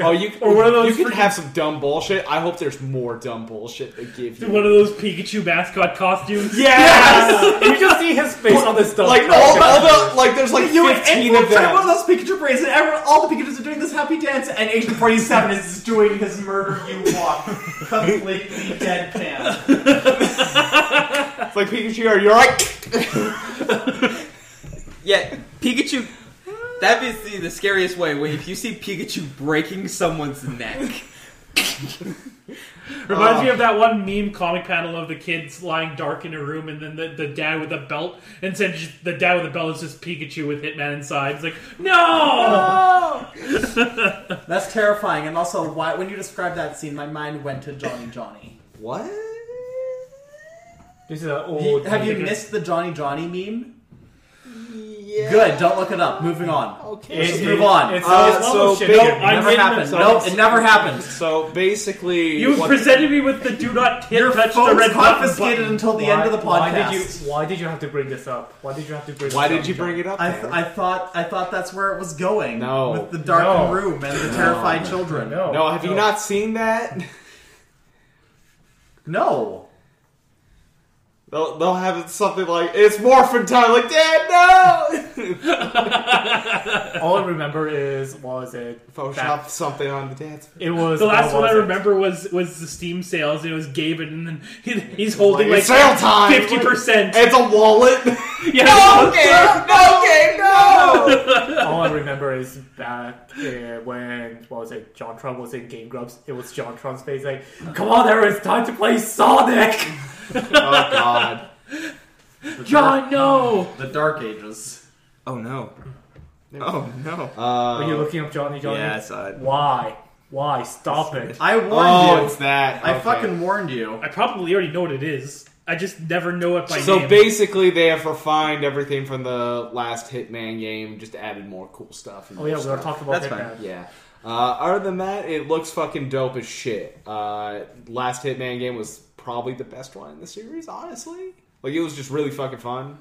oh, you or one of those. You could have some dumb bullshit. I hope there's more dumb bullshit they give you. One of those Pikachu mascot costumes. Yes, you just see his face on this stuff. Like all the like, there's like fifteen of them. One of those Pikachu braids, and everyone, all the Pikachu's are doing this happy dance, and Agent forty-seven is doing his murder you walk, completely deadpan. It's like Pikachu, are you alright? Yeah, Pikachu, that is the, the scariest way, when if you see Pikachu breaking someone's neck. Reminds uh, me of that one meme comic panel of the kids lying dark in a room, and then the, the dad with a belt, and said just, the dad with a belt is just Pikachu with Hitman inside. It's like, no! no! That's terrifying, and also, why, when you described that scene, my mind went to Johnny Johnny. What? This is an old. Have you missed the Johnny Johnny meme? Yeah. Good, don't look it up. Moving on. Okay. Let's it, move it, on. It's, uh, it's so shit. No, it never happened. So no, it never happened. So basically... You presented me with the do not hit your touch the red confiscated button. Until the why, end of the podcast. Why did, you, why did you have to bring this up? Why did you have to bring why this up? Why did you bring it up? I, th- I thought I thought that's where it was going. No. With the dark no. room and the no. terrified no. children. No, no have no. you not seen that? No. They'll, they'll have something like, it's morphin' time, like, Dad, no! All I remember is, what was it? Photoshop something on the dance floor. It was... The last one I remember was, was the Steam sales, and it was Gabe, and then he, he's holding, like, like fifty percent. It's a wallet? Yeah, no, Gabe! No, Gabe, no! no! All I remember is back uh, when, what was it, JonTron was in Game Grumps, it was JonTron's face, like, come on, there, it's time to play Sonic! Oh, God. The John, dark, no! The Dark Ages. Oh, no. Oh, no. Uh, Are you looking up Johnny Johnny? Yeah, I saw it. Why? Why? Stop it. I warned oh, you. Oh, it's that. I okay. fucking warned you. I probably already know what it is. I just never know it by so name. So basically, they have refined everything from the last Hitman game, just added more cool stuff. And oh, yeah, we were talking about That's Hitman. Fine. Yeah. Uh, other than that, it looks fucking dope as shit. Uh, last Hitman game was... probably the best one in the series, honestly. Like, it was just really fucking fun.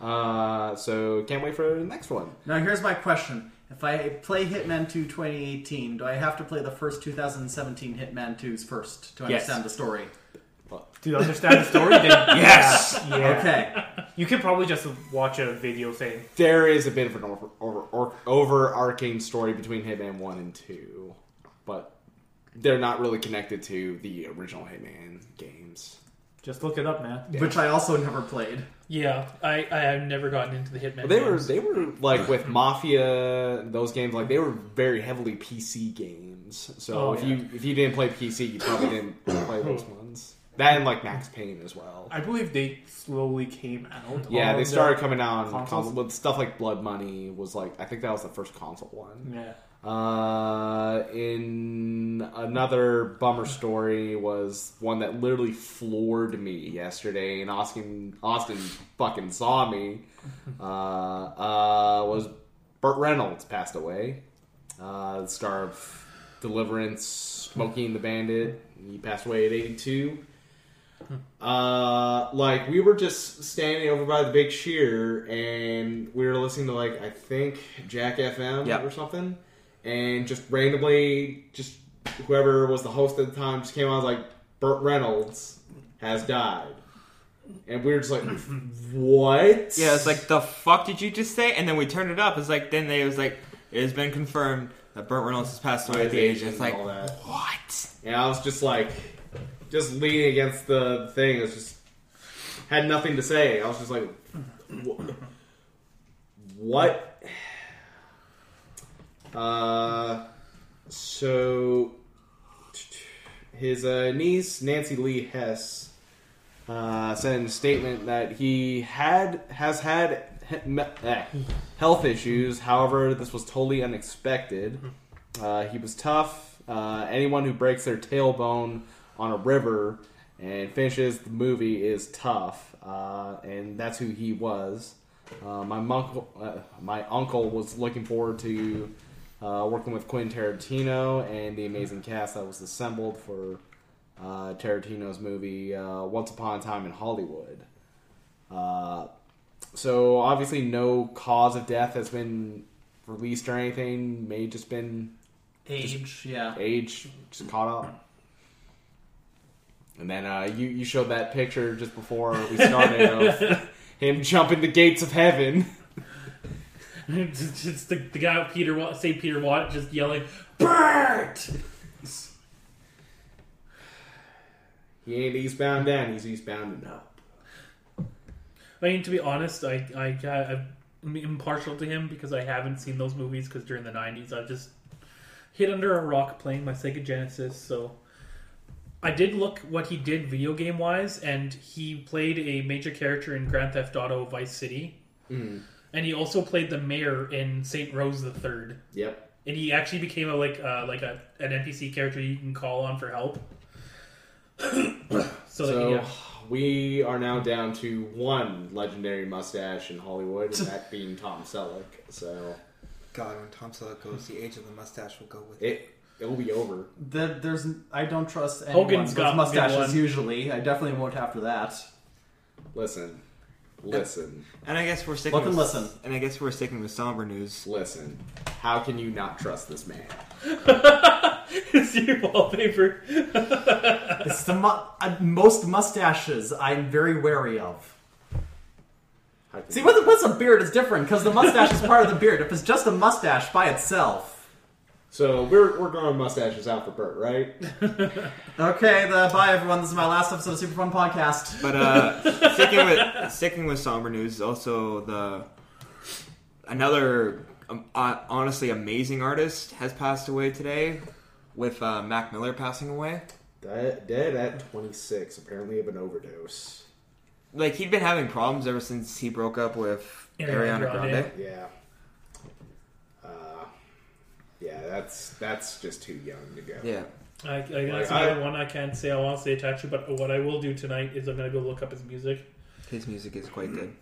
Uh, so, can't wait for the next one. Now, here's my question. If I play Hitman two twenty eighteen, do I have to play the first two thousand seventeen Hitman twos first to understand yes. the story? To understand the story? Then yes! Yeah. Yeah. Okay. You could probably just watch a video saying... There is a bit of an over, over, or, overarching story between Hitman one and two, but... They're not really connected to the original Hitman games. Just look it up, man. Yeah. Which I also never played. Yeah, I, I have never gotten into the Hitman well, they games. They were, they were like, with Mafia, those games, like, they were very heavily P C games. So oh, if yeah. you if you didn't play P C, you probably didn't play those ones. That and, like, Max Payne as well. I believe they slowly came out. Yeah, they started coming out on consoles. With stuff like Blood Money was, like, I think that was the first console one. Yeah. Uh, in another bummer story was one that literally floored me yesterday, and Austin, Austin fucking saw me, uh, uh, was Burt Reynolds passed away, uh, the star of Deliverance, Smokey and the Bandit, he passed away at eighty-two, uh, like, we were just standing over by the Big Shear, and we were listening to, like, I think, Jack F M yep. or something. And just randomly, just whoever was the host at the time just came on and was like, Burt Reynolds has died. And we were just like, what? Yeah, it's like, the fuck did you just say? And then we turned it up. It's like, then they was like, it has been confirmed that Burt Reynolds has passed away at the age. It's like, what? And I was just like, just leaning against the thing. It was just, had nothing to say. I was just like, what? Uh, so his uh, niece Nancy Lee Hess uh, sent a statement that he had has had health issues. However, this was totally unexpected. Uh, he was tough. Uh, anyone who breaks their tailbone on a river and finishes the movie is tough. Uh, and that's who he was. Uh, my, uncle, uh, my uncle was looking forward to uh, working with Quentin Tarantino and the amazing cast that was assembled for uh, Tarantino's movie uh, Once Upon a Time in Hollywood. Uh, so obviously no cause of death has been released or anything. May just been age, just, yeah, age just caught up. And then uh, you you showed that picture just before we started of him jumping the gates of heaven. It's just the, the guy Peter Saint Peter Watt just yelling, "Bert!" He ain't eastbound down. He's eastbound and up. I mean, to be honest, I, I, I, I'm impartial to him because I haven't seen those movies because during the nineties I just hid under a rock playing my Sega Genesis. So I did look what he did video game-wise, and he played a major character in Grand Theft Auto Vice City. Mm. And he also played the mayor in Saint Rose the Third. Yep. And he actually became a like uh, like a, an N P C character you can call on for help. so... so... That, yeah. We are now down to one legendary mustache in Hollywood, and that being Tom Selleck. So, God, when Tom Selleck goes, the age of the mustache will go with it. It, it will be over. The, there's, I don't trust anyone Hogan's with got mustaches usually. I definitely won't after that. Listen, listen, and, and I guess we're sticking. Look and with, listen, and I guess we're sticking with somber news. Listen, how can you not trust this man? It's your wallpaper. It's the mu- uh, most mustaches I'm very wary of. See, what's what's a beard is different because the mustache is part of the beard. If it's just a mustache by itself, so we're we're growing mustaches out for Bert, right? Okay, the, bye everyone. This is my last episode of Super Fun Podcast. But uh, sticking with sticking with somber news is also the another um, uh, honestly amazing artist has passed away today. With uh, Mac Miller passing away. Dead, dead at twenty-six, apparently of an overdose. Like, he'd been having problems ever since he broke up with yeah, Ariana Grande. Yeah. Uh, yeah, that's that's just too young to go. Yeah. I, I guess like, another one I can't say I want to say attached to, but what I will do tonight is I'm going to go look up his music. His music is quite good.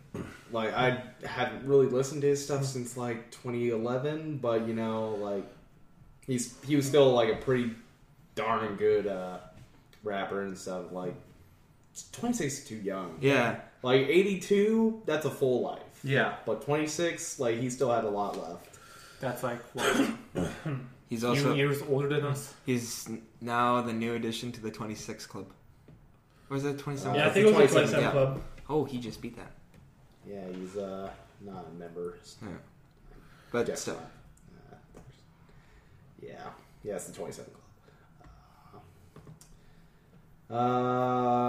Like, I haven't really listened to his stuff since, like, twenty eleven, but, you know, like... He's he was still like a pretty darn good uh, rapper and stuff. Like twenty-six is too young. Yeah, like eighty-two, that's a full life. Yeah, but twenty-six, like he still had a lot left. That's like what? He's also few years older than us. He's now the new addition to the twenty-six club. Or is it twenty-seven? Uh, yeah, I think it was the twenty-seven yeah. club. Oh, he just beat that. Yeah, he's uh, not a member. Yeah. But Jeff still. Yeah, yeah, it's the twenty-seven club. Uh,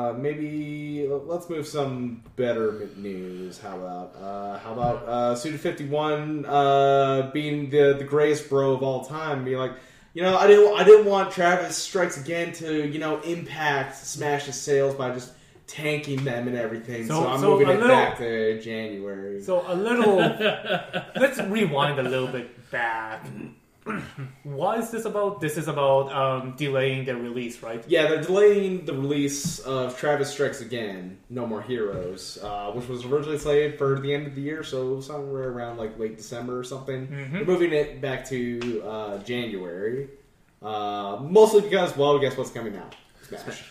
uh, maybe let's move some better news. How about uh, how about uh, Suda fifty-one uh, being the the greatest bro of all time? Being like, you know, I didn't I didn't want Travis Strikes Again to you know impact smash his sales by just tanking them and everything. So, so I'm so moving it little, back to January. So a little. Let's rewind a little bit back. What is this about? This is about um, delaying the release, right? Yeah, they're delaying the release of Travis Strikes Again, No More Heroes, uh, which was originally slated for the end of the year, so somewhere around like late December or something. Mm-hmm. They're moving it back to uh, January, uh, mostly because, well, guess what's coming out? Smash.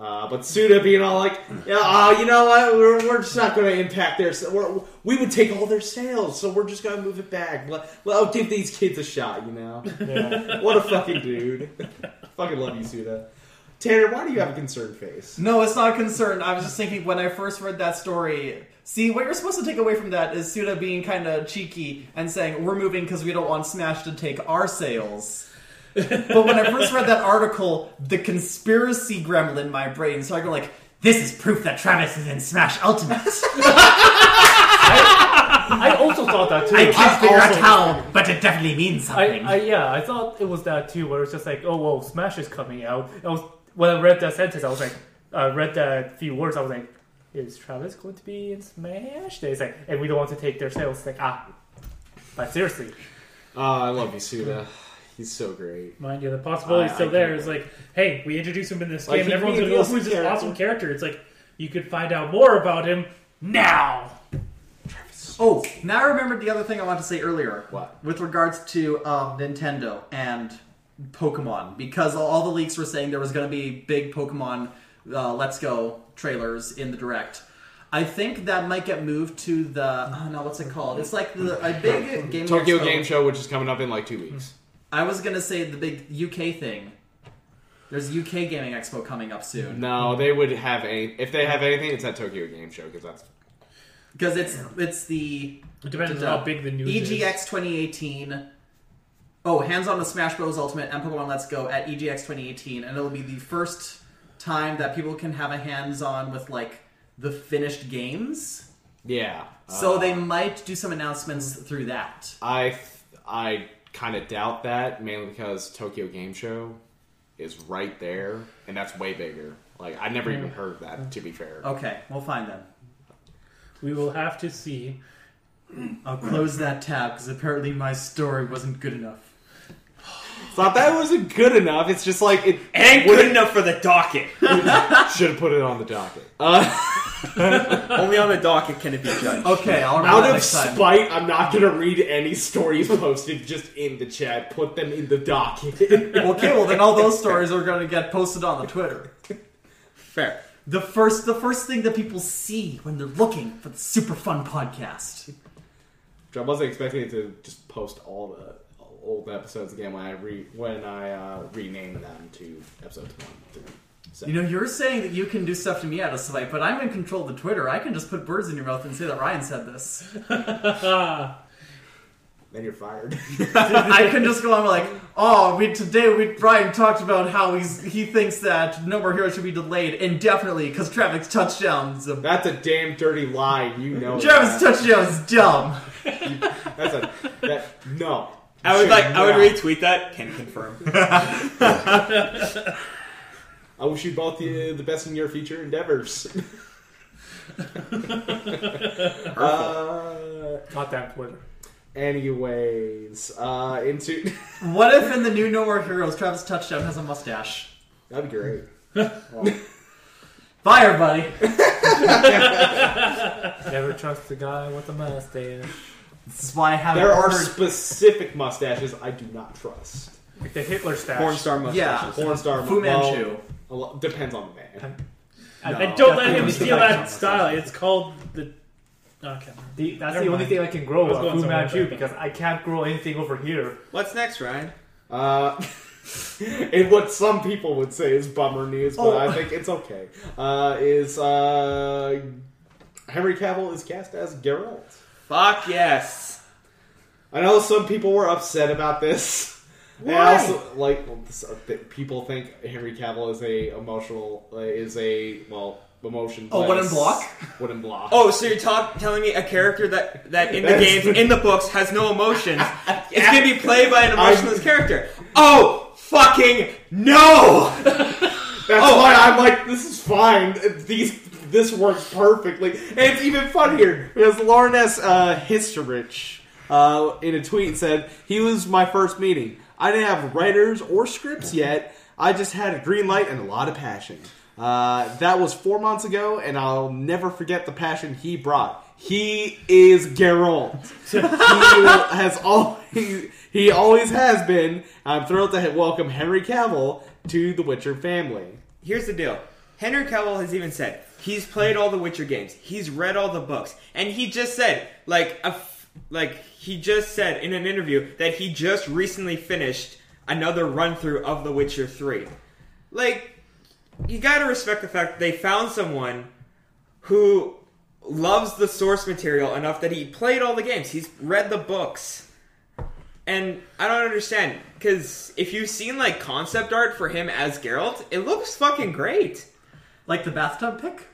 Uh, but Suda being all like, yeah, uh, you know what, we're, we're just not going to impact their sales. We would take all their sales, so we're just going to move it back. Let, let, give these kids a shot, you know? Yeah. What a fucking dude. Fucking love you, Suda. Tanner, why do you have a concerned face? No, it's not a concern. I was just thinking when I first read that story... See, what you're supposed to take away from that is Suda being kind of cheeky and saying, we're moving because we don't want Smash to take our sales. But when I first read that article, the conspiracy gremlin in my brain started going like, this is proof that Travis is in Smash Ultimate. I, I also thought that too. I can't figure out how, but it definitely means something. I, I, yeah, I thought it was that too, where it's just like, oh, well, Smash is coming out. I was, when I read that sentence, I was like, I uh, read that few words, I was like, is Travis going to be in Smash? They say, and we don't want to take their sales. It's like, ah, but seriously. Oh, I love Yasuda. He's so great. Mind you, the possibility's I, still I there. It's like, hey, we introduce him in this like, game, and everyone's going to go, who's this awesome character? It's like, you could find out more about him now. Oh, now I remembered the other thing I wanted to say earlier. What? With regards to um, Nintendo and Pokemon, because all the leaks were saying there was going to be big Pokemon uh, Let's Go trailers in the Direct. I think that might get moved to the... Oh, no, what's it called? It's like the, a big game... Tokyo Expo. Game Show, which is coming up in like two weeks. I was going to say the big U K thing. There's a U K Gaming Expo coming up soon. No, they would have... Any, if they have anything, it's at Tokyo Game Show, because that's... Because it's it's the... It depends on how big the news is. E G X twenty eighteen. Oh, hands-on with Smash Bros. Ultimate and Pokemon Let's Go at E G X twenty eighteen. And it'll be the first time that people can have a hands-on with, like, the finished games. Yeah. Uh, so they might do some announcements through that. I, I kind of doubt that, mainly because Tokyo Game Show is right there. And that's way bigger. Like, I never even heard that, to be fair. Okay, we'll find them. We will have to see. I'll close that tab because apparently my story wasn't good enough. It's not that it wasn't good enough. It's just like... It, it ain't good it, enough for the docket. Should have put it on the docket. Uh, only on the docket can it be judged. Okay, I'll remember that next time. Out of spite, I'm not going to read any stories posted just in the chat. Put them in the docket. Okay, well then all those stories are going to get posted on the Twitter. Fair. The first the first thing that people see when they're looking for the super fun podcast. I wasn't expecting it to just post all the old episodes again when I re, when I uh, rename them to episodes one through seven. You know, you're saying that you can do stuff to me out of spite, but I'm in control of the Twitter. I can just put words in your mouth and say that Ryan said this. Then you're fired. I can just go on like, oh, we today we Brian talked about how he's he thinks that No More Heroes should be delayed indefinitely because Travis touchdowns. A... That's a damn dirty lie, you know. Travis touchdowns dumb. That's a that no. I would like I would retweet that. Can confirm. I wish you both the the best in your future endeavors. uh, Not that Twitter. Anyways, uh, into... What if in the new No More Heroes, Travis Touchdown has a mustache? That'd be great. Well. Fire, buddy! Never trust a guy with a mustache. This is why I haven't There heard... are specific mustaches I do not trust. Like the Hitler stash. Porn star mustaches. Yeah. Porn star Fu Manchu. Well, depends on the man. No, I don't let him steal that style. Mustache. It's called the... Okay. The, that's Never the mind. Only thing I can grow is Fu Manchu because I can't grow anything over here. What's next, Ryan? Uh, and what some people would say is bummer news, but oh. I think it's okay. Uh, is uh, Henry Cavill is cast as Geralt? Fuck yes! I know some people were upset about this. Why? And also, like, people think Henry Cavill is a emotional uh, is a well. Emotion. Oh, Wooden Block? Wooden Block. Oh, so you're talk, telling me a character that, that in the games, in the books, has no emotions, yeah. It's going to be played by an emotionless I'm... character. Oh, fucking no! That's oh, why I'm like, this is fine. These This works perfectly. And it's even funnier, because Lauren S. Uh, Histerich, uh, in a tweet said, he was my first meeting. I didn't have writers or scripts yet. I just had a green light and a lot of passion. Uh, that was four months ago, and I'll never forget the passion he brought. He is Geralt. he will, has all he, he always has been. I'm thrilled to welcome Henry Cavill to the Witcher family. Here's the deal: Henry Cavill has even said he's played all the Witcher games, he's read all the books, and he just said, like, a, like he just said in an interview that he just recently finished another run through of The Witcher three, like. You gotta respect the fact that they found someone who loves the source material enough that he played all the games. He's read the books. And I don't understand, because if you've seen, like, concept art for him as Geralt, it looks fucking great. Like the bathtub pic?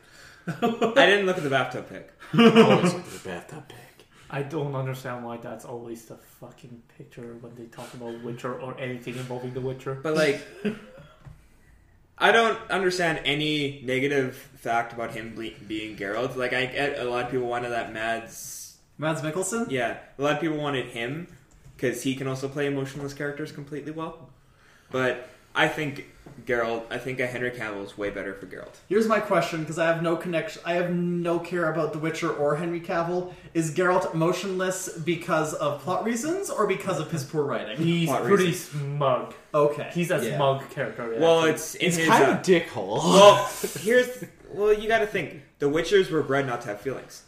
I didn't look at the bathtub pic. I always look at the bathtub pic. I don't understand why that's always the fucking picture when they talk about Witcher or anything involving The Witcher. But, like... I don't understand any negative fact about him ble- being Geralt. Like, I get a lot of people wanted that Mads... Mads Mikkelsen? Yeah. A lot of people wanted him, because he can also play emotionless characters completely well. But I think Geralt... I think a Henry Cavill is way better for Geralt. Here's my question, because I have no connection... I have no care about The Witcher or Henry Cavill. Is Geralt emotionless because of plot reasons, or because of his poor writing? He's plot pretty reasons. smug. Okay. He's a yeah. smug character. Yeah. Well, it's... He's his, kind uh, of a dickhole. Well, here's... Well, you gotta think. The Witchers were bred not to have feelings.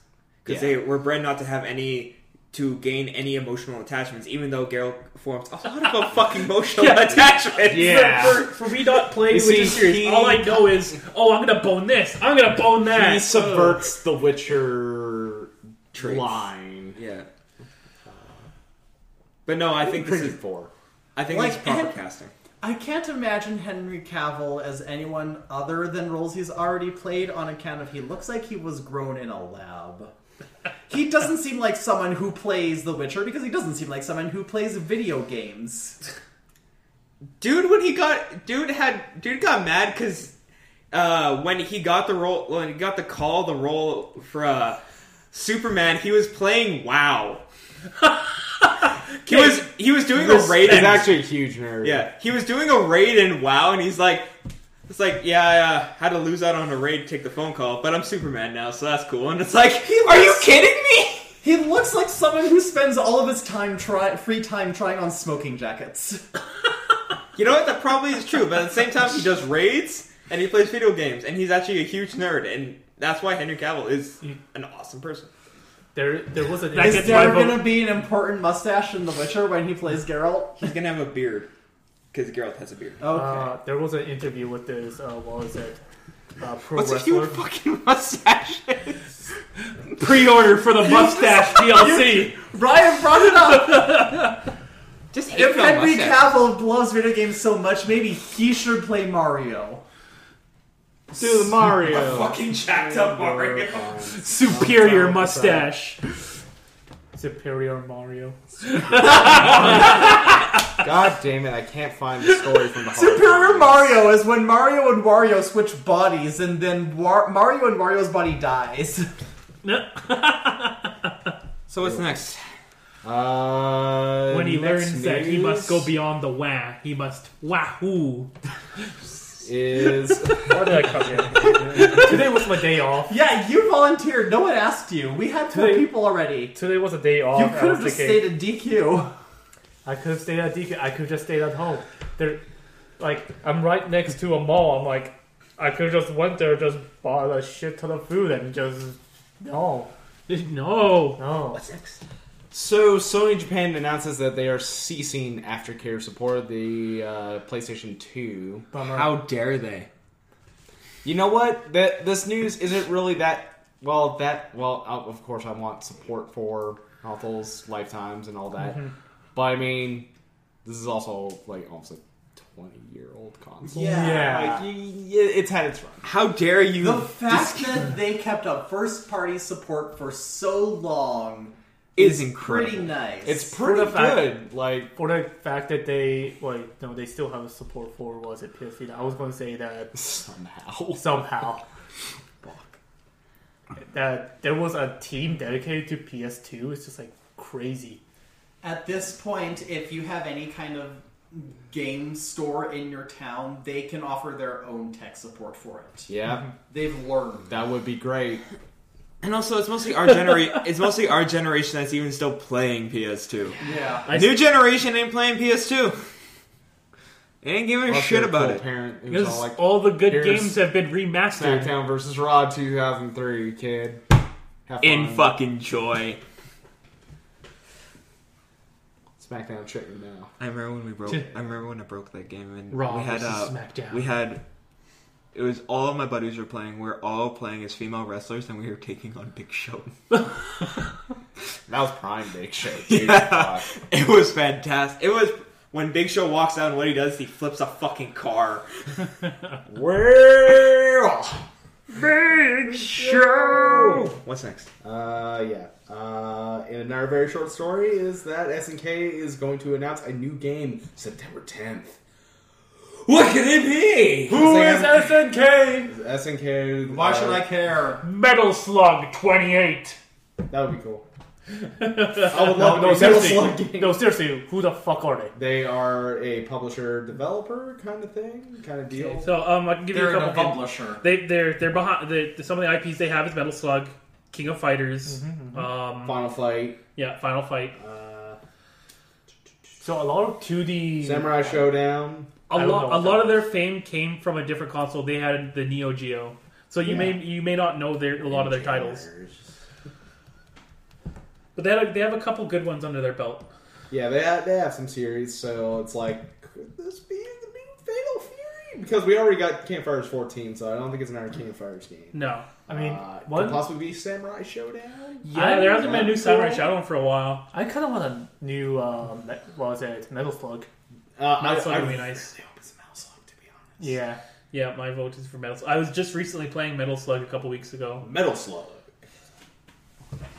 Because yeah. they were bred not to have any... to gain any emotional attachments, even though Geralt forms a lot of fucking emotional yeah. attachments. Yeah. For, for me not playing Witcher series, all I know is, oh, I'm gonna bone this, I'm gonna bone that. He subverts oh. the Witcher traits. line. Yeah. But no, I think this is four. I think like, it's proper casting. I can't imagine Henry Cavill as anyone other than roles he's already played on account of he looks like he was grown in a lab. He doesn't seem like someone who plays The Witcher because he doesn't seem like someone who plays video games. Dude, when he got dude had dude got mad because uh, when he got the role, when he got the call, the role for uh, Superman, he was playing WoW. he was he was doing this, a raid. He's actually a huge nerd. Yeah, he was doing a raid in WoW, and he's like. It's like, yeah, I uh, had to lose out on a raid to take the phone call, but I'm Superman now, so that's cool. And it's like, looks, are you kidding me? He looks like someone who spends all of his time try- free time trying on smoking jackets. You know what? That probably is true, but at the same time, he does raids, and he plays video games, and he's actually a huge nerd, and that's why Henry Cavill is an awesome person. There, there was a... Is there going to be an important mustache in The Witcher when he plays Geralt? He's going to have a beard. Because Geralt has a beard. Okay. Uh, there was an interview with this, uh, what was it? Uh, pro What's wrestler. What's a huge fucking mustache? Pre-order for the mustache D L C. Ryan brought it up. Just if Henry Cavill loves video games so much, maybe he should play Mario. Dude, Mario. A fucking jacked up Mario. Mario. Superior mustache. Superior Mario. Superior Mario. God damn it, I can't find the story from the Superior Mario is when Mario and Wario switch bodies and then War- Mario and Wario's body dies. So what's next? Uh, when he learns news? that he must go beyond the wah, he must wahoo. Is... Why did I come here? Today was my day off. Yeah, you volunteered. No one asked you. We had two today, people already. Today was a day off. You could have just stayed at D Q. I could have stayed at D Q. I could have just stayed at home. There, like, I'm right next to a mall. I'm like, I could have just went there, just bought a shit ton of food, and just no, no, no. What's next? So Sony Japan announces that they are ceasing aftercare support of the uh, PlayStation two. Bummer. How dare they? You know what? That this news isn't really that well. That well, of course, I want support for Consoles, Lifetimes, and all that. Mm-hmm. But, I mean, this is also, like, almost a twenty-year-old console. Yeah. yeah. Like, it's had its run. How dare you... The fact dis- that they kept up first-party support for so long is, is incredible. Pretty nice. It's pretty good. Fact, like, for the fact that they... Like, no, they still have support for, was it P S P? I was going to say that... Somehow. Somehow. Fuck. That there was a team dedicated to P S two. It's just, like, crazy. At this point, if you have any kind of game store in your town, they can offer their own tech support for it. Yeah. They've learned. That would be great. And also, it's mostly our genera- It's mostly our generation that's even still playing P S two. Yeah. yeah. New generation ain't playing P S two. They ain't giving a shit about cool it. Parent who's all, like, all the good games have been remastered. SmackDown versus. Raw two thousand three, kid. Have fun. In fucking joy. SmackDown tripping now. I remember when we broke. I remember when I broke that game and Raw we had uh, SmackDown. We had. It was all of my buddies were playing. We were all playing as female wrestlers, and we were taking on Big Show. That was prime Big Show. Dude. Yeah. It was fantastic. It was when Big Show walks out, and what he does, he flips a fucking car. Well, Big Show. What's next? Uh, yeah. Uh, in another very short story is that S N K is going to announce a new game September tenth. What could it be? Who like, is S N K? S N K. Why should I care? Metal Slug twenty-eight. That would be cool. I would love no, no, seriously. No, seriously, who the fuck are they? They are a publisher developer kind of thing, kind of deal. Okay, so um, I can give they're you a couple. Publisher. They they're they're behind. They're, some of the I Ps they have is Metal Slug, King of Fighters, mm-hmm, mm-hmm. Um, Final Fight. Yeah, Final Fight. Uh, so a lot of two D Samurai Showdown. A lot a lot of their fame came from a different console. They had the Neo Geo, so you yeah. may you may not know their a lot of their titles. But they have, they have a couple good ones under their belt. Yeah, they have, they have some series, so it's like, could this be the new Fatal Fury? Because we already got King of Fighters fourteen, so I don't think it's another King of Fighters game. No. I mean, uh, what? Could possibly be Samurai Showdown? Yeah, I, there hasn't been a new Samurai Showdown for a while. I kind of want a new, um, what was it, Metal Slug. Uh, Metal Slug would be nice. I really hope it's Metal Slug, to be honest. Yeah. Yeah, my vote is for Metal Slug. I was just recently playing Metal Slug a couple weeks ago. Metal Slug.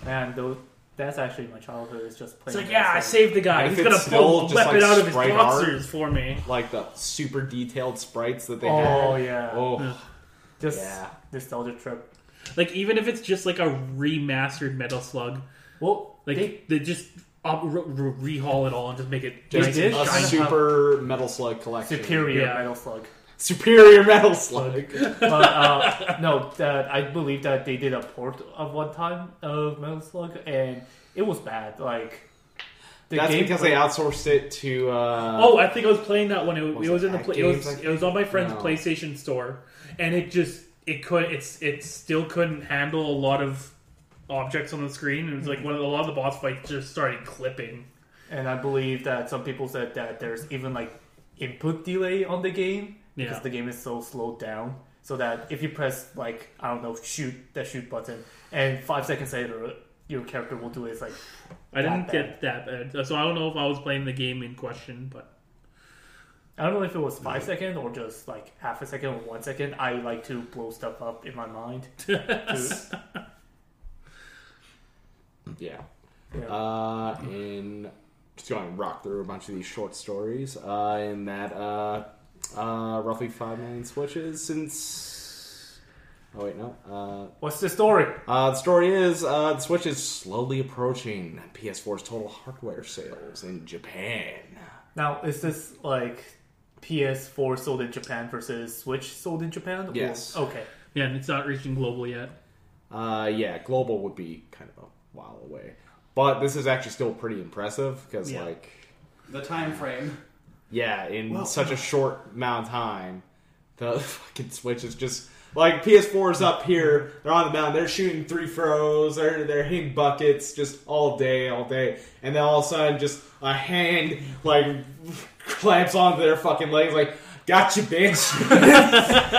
Man, those... That's actually my childhood. Is just playing. It's like, yeah, I saved the guy. And he's gonna pull a weapon like out of his boxers for me. Like the super detailed sprites that they oh, had. Oh yeah. Oh, just yeah. nostalgia trip. Like even if it's just like a remastered Metal Slug. Well, like they, they just up, re- rehaul it all and just make it. Just nice a and super Metal Slug collection. Superior yeah. Metal Slug. Superior Metal Slug. But, uh, no, that, I believe that they did a port of one time of Metal Slug, and it was bad. Like the that's because play... they outsourced it to. Uh, oh, I think I was playing that one. It was, it was it in the. Play, it was like... it was on my friend's no. PlayStation store, and it just it could it's it still couldn't handle a lot of objects on the screen. It was like one of the, a lot of the boss fights just started clipping. And I believe that some people said that there's even like input delay on the game. Because yeah. the game is so slowed down, so that if you press like I don't know shoot that shoot button, and five seconds later your character will do it. It's like I didn't bad. get that bad, so I don't know if I was playing the game in question, but I don't know if it was five yeah. seconds or just like half a second or one second. I like to blow stuff up in my mind. yeah. yeah. Uh, in just going to rock through a bunch of these short stories. Uh, in that. Uh, Uh, roughly five million switches since. Oh wait, no. Uh, What's the story? Uh, the story is uh, the Switch is slowly approaching P S four's total hardware sales in Japan. Now, is this like P S four sold in Japan versus Switch sold in Japan? Yes. Or... Okay. Yeah, and it's not reaching global yet. Uh, yeah, global would be kind of a while away, but this is actually still pretty impressive because yeah. like the time frame. Yeah, in well, such a short amount of time, the fucking Switch is just like P S four is up here. They're on the mountain. They're shooting three throws. They're they're hitting buckets just all day, all day. And then all of a sudden, just a hand like clamps onto their fucking legs, like "Gotcha, bitch."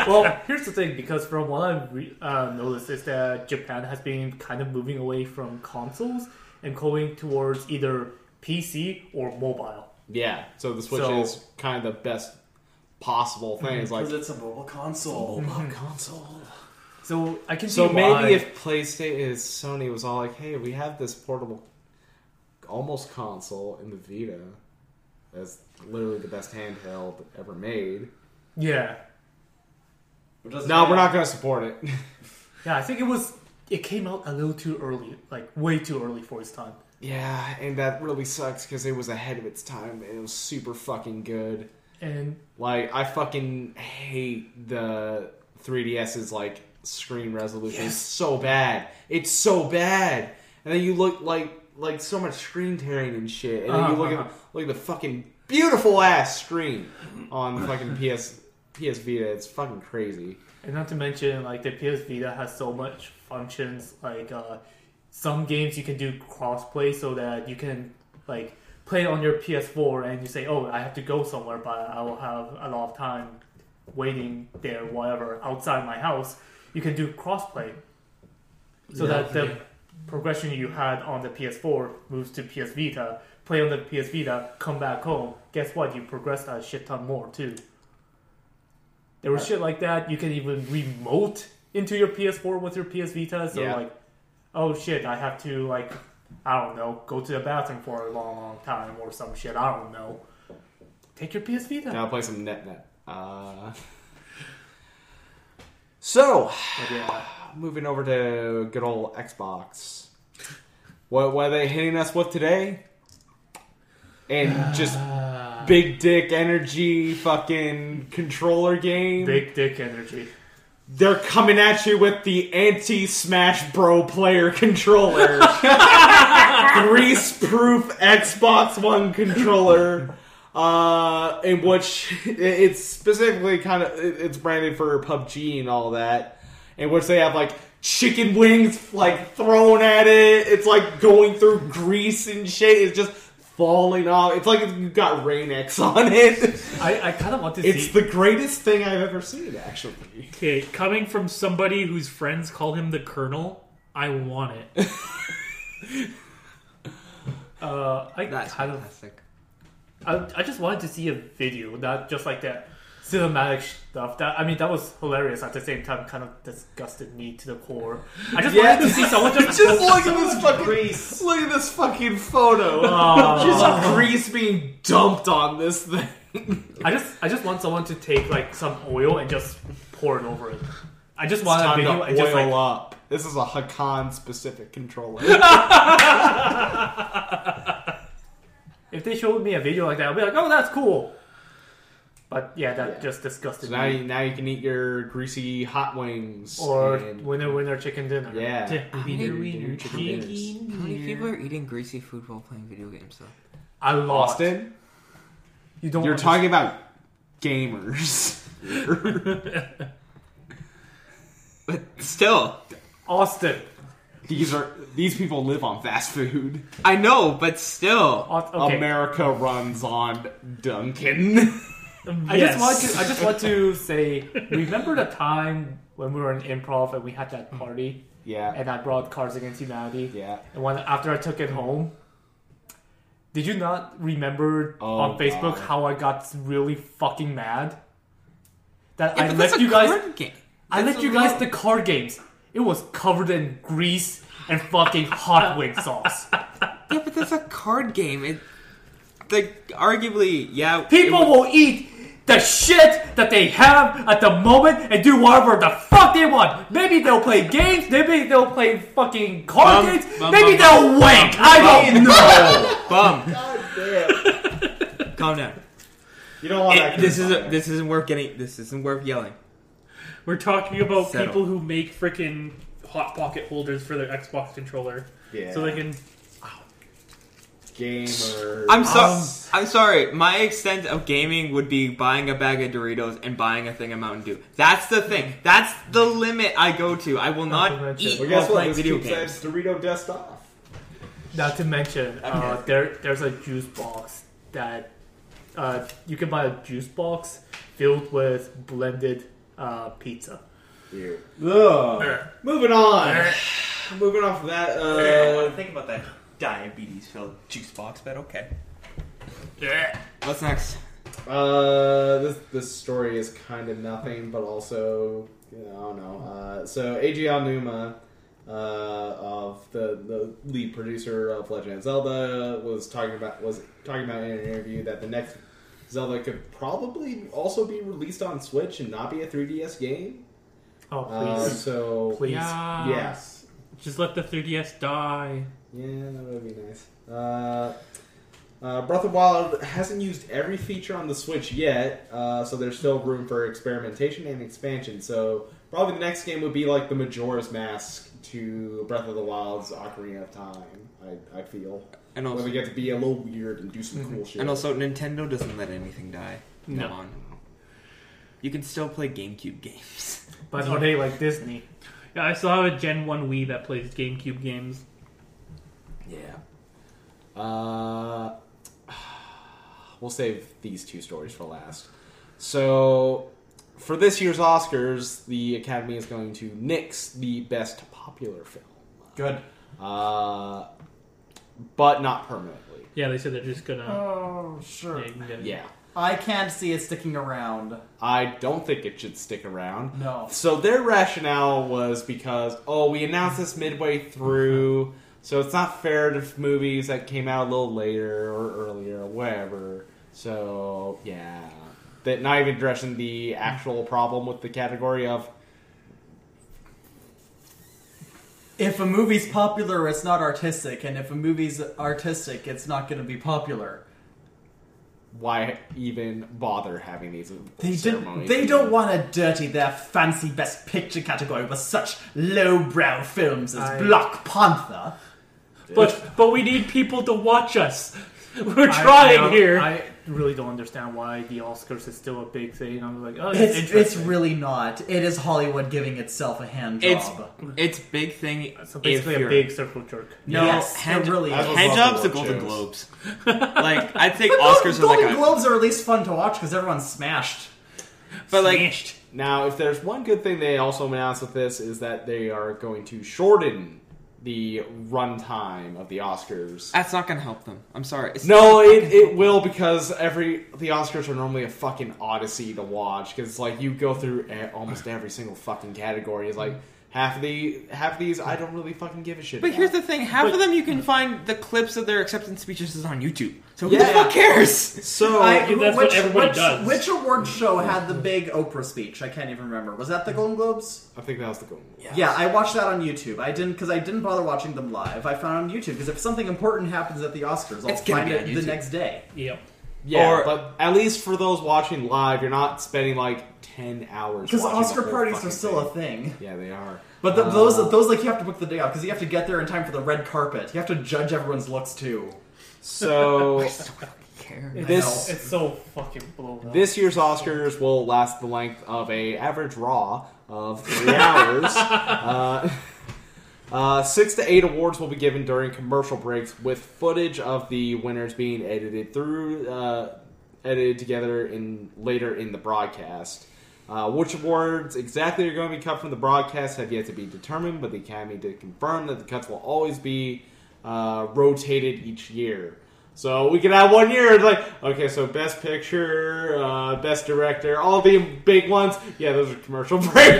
Well, here's the thing, because from what I've re- uh, noticed is that Japan has been kind of moving away from consoles and going towards either P C or mobile. Yeah, so the Switch so, is kind of the best possible thing. Because like, it's a mobile console. It's a mobile console. So I can see so why. So maybe if PlayStation is Sony was all like, hey, we have this portable almost console in the Vita that's literally the best handheld ever made. Yeah. No, matter. We're not going to support it. Yeah, I think it was... It came out a little too early. Like, way too early for its time. Yeah, and that really sucks because it was ahead of its time and it was super fucking good. And like, I fucking hate the three D S's like screen resolution. Yes. It's so bad. It's so bad. And then you look like like so much screen tearing and shit. And then uh-huh. you look at look at the fucking beautiful ass screen on the fucking P S P S Vita. It's fucking crazy. And not to mention like the P S Vita has so much functions like. uh Some games you can do cross-play so that you can like play it on your P S four and you say, oh, I have to go somewhere, but I will have a lot of time waiting there, whatever, outside my house. You can do cross-play so yeah, that the yeah. progression you had on the P S four moves to P S Vita, play on the P S Vita, come back home. Guess what? You progressed a shit ton more, too. There was shit like that. You can even remote into your P S four with your P S Vita, so yeah. like... oh shit, I have to, like, I don't know, go to the bathroom for a long, long time or some shit. I don't know. Take your P S Vita. Now play some Net Net. Uh, so, yeah. Moving over to good old Xbox. What, what are they hitting us with today? And just big dick energy fucking controller game. Big dick energy. They're coming at you with the anti-Smash Bro player controller. Grease-proof Xbox One controller. Uh, in which it's specifically kind of... It's branded for P U B G and all that. In which they have like... chicken wings like thrown at it. It's like going through grease and shit. It's just falling off. It's like you got Rain-X on it. I, I kind of want to it's see. It's the greatest thing I've ever seen, actually. Okay, coming from somebody whose friends call him the Colonel, I want it. uh, I That's kind fantastic. Of. I I just wanted to see a video, not just like that. Cinematic stuff. That I mean, that was hilarious. At the same time, kind of disgusted me to the core. I just yeah. wanted to see someone just... just look at this fucking... Grease. Look at this fucking photo. Oh. Just grease being dumped on this thing. I just I just want someone to take, like, some oil and just pour it over it. I just want a video and just, like... up. This is a Hakan-specific controller. If they showed me a video like that, I'd be like, oh, that's cool. But yeah, that yeah. just disgusted so now me. You, now you can eat your greasy hot wings. Or and, winner, winner, chicken dinner. Yeah. yeah. How, many, winner, chicken chicken how many people are eating greasy food while playing video games, though? I lost it. You don't You're understand. Talking about gamers. But still. Austin. These are these people live on fast food. I know, but still. Okay. America runs on Dunkin'. I yes. just want to. I just want to say. Remember the time when we were in improv and we had that party? Yeah. And I brought Cards Against Humanity. Yeah. And when after I took it home, did you not remember oh, on Facebook God. how I got really fucking mad? That yeah, I let you guys. I let you guys the card games. It was covered in grease and fucking hot wing sauce. Yeah, but that's a card game. It like arguably, yeah. People will eat the shit that they have at the moment and do whatever the fuck they want. Maybe they'll play games. Maybe they'll play fucking card bum, games. Bum, maybe bum, they'll bum, wank. Bum, I don't know. Bum. God damn. Calm down. You don't want it, that. This isn't. This isn't worth getting. This isn't worth yelling. We're talking about Settle. people who make freaking hot pocket holders for their Xbox controller, yeah. so they can. Gamer. I'm sorry. Um, I'm sorry. My extent of gaming would be buying a bag of Doritos and buying a thing of Mountain Dew. That's the thing. That's the limit I go to. I will not eat while playing video games. Dorito dust off. Not to mention, uh, there there's a juice box that uh, you can buy a juice box filled with blended uh, pizza. Ew. Ugh. Moving on. Moving off of that. Uh, I want to think about that. Diabetes-filled juice box, but okay. Yeah. What's next? Uh, this this story is kind of nothing, but also you know, I don't know. Uh, so Eiji Aonuma, uh, of the the lead producer of Legend of Zelda, was talking about was talking about in an interview that the next Zelda could probably also be released on Switch and not be a three D S game. Oh please! Uh, so please, yeah. yes. Just let the three D S die. Yeah, that would be nice. Uh, uh, Breath of the Wild hasn't used every feature on the Switch yet, uh, so there's still room for experimentation and expansion. So probably the next game would be like the Majora's Mask to Breath of the Wild's Ocarina of Time, I, I feel. And also, we get to be a little weird and do some mm-hmm. cool shit. And also, Nintendo doesn't let anything die. No. Come on. You can still play GameCube games. But are they like Disney? Yeah, I still have a Gen one Wii that plays GameCube games. Yeah. Uh, we'll save these two stories for last. So, for this year's Oscars, the Academy is going to nix the Best Popular Film. Good. Uh, but not permanently. Yeah, they said they're just gonna... Oh, sure. Yeah. yeah. I can't see it sticking around. I don't think it should stick around. No. So their rationale was because, oh, we announced this midway through... So it's not fair to movies that came out a little later or earlier or whatever. So, yeah. that not even addressing the actual problem with the category of if a movie's popular, it's not artistic, and if a movie's artistic, it's not going to be popular. Why even bother having these they ceremonies? Did, they don't want to dirty their fancy Best Picture category with such lowbrow films as I... Black Panther. But but we need people to watch us. We're I, trying I here. I really don't understand why the Oscars is still a big thing. I'm like, oh, it's it's, it's really not. It is Hollywood giving itself a hand job. It's, it's big thing. So basically, a big circle jerk. No, yes, hand, it really. Hand jobs are Golden Globes. Like I think but Oscars. Golden, are like Golden a, Globes are at least fun to watch because everyone's smashed. But smashed. Like now, if there's one good thing they also announced with this is that they are going to shorten the runtime of the Oscars. That's not going to help them. I'm sorry. It's no, it, it will because every the Oscars are normally a fucking odyssey to watch because it's like you go through almost every single fucking category. It's like half of the half of these I don't really fucking give a shit. But about. Here's the thing: half but, of them you can find the clips of their acceptance speeches on YouTube. So who yeah. the fuck cares? So I, who, that's which, what everybody which, does. Which award show had the big Oprah speech? I can't even remember. Was that the Golden Globes? I think that was the Golden Globes. Yeah, yeah I watched that on YouTube. I didn't because I didn't bother watching them live. I found it on YouTube because if something important happens at the Oscars, I'll it's find it the next day. Yep. Yeah, or, but at least for those watching live, you're not spending like ten hours. Because Oscar parties are still a thing. Yeah, they are. But the, uh, those those like you have to book the day off because you have to get there in time for the red carpet. You have to judge everyone's looks too. So I still don't care. This it's so fucking blown up. This year's Oscars will last the length of a average Raw of three hours. uh, uh, six to eight awards will be given during commercial breaks, with footage of the winners being edited through, uh, edited together in later in the broadcast. Uh, which awards exactly are going to be cut from the broadcast have yet to be determined, but the Academy did confirm that the cuts will always be Uh, rotated each year. So we could have one year it's like, okay, so Best Picture, uh, Best Director, all the big ones. Yeah, those are commercial break.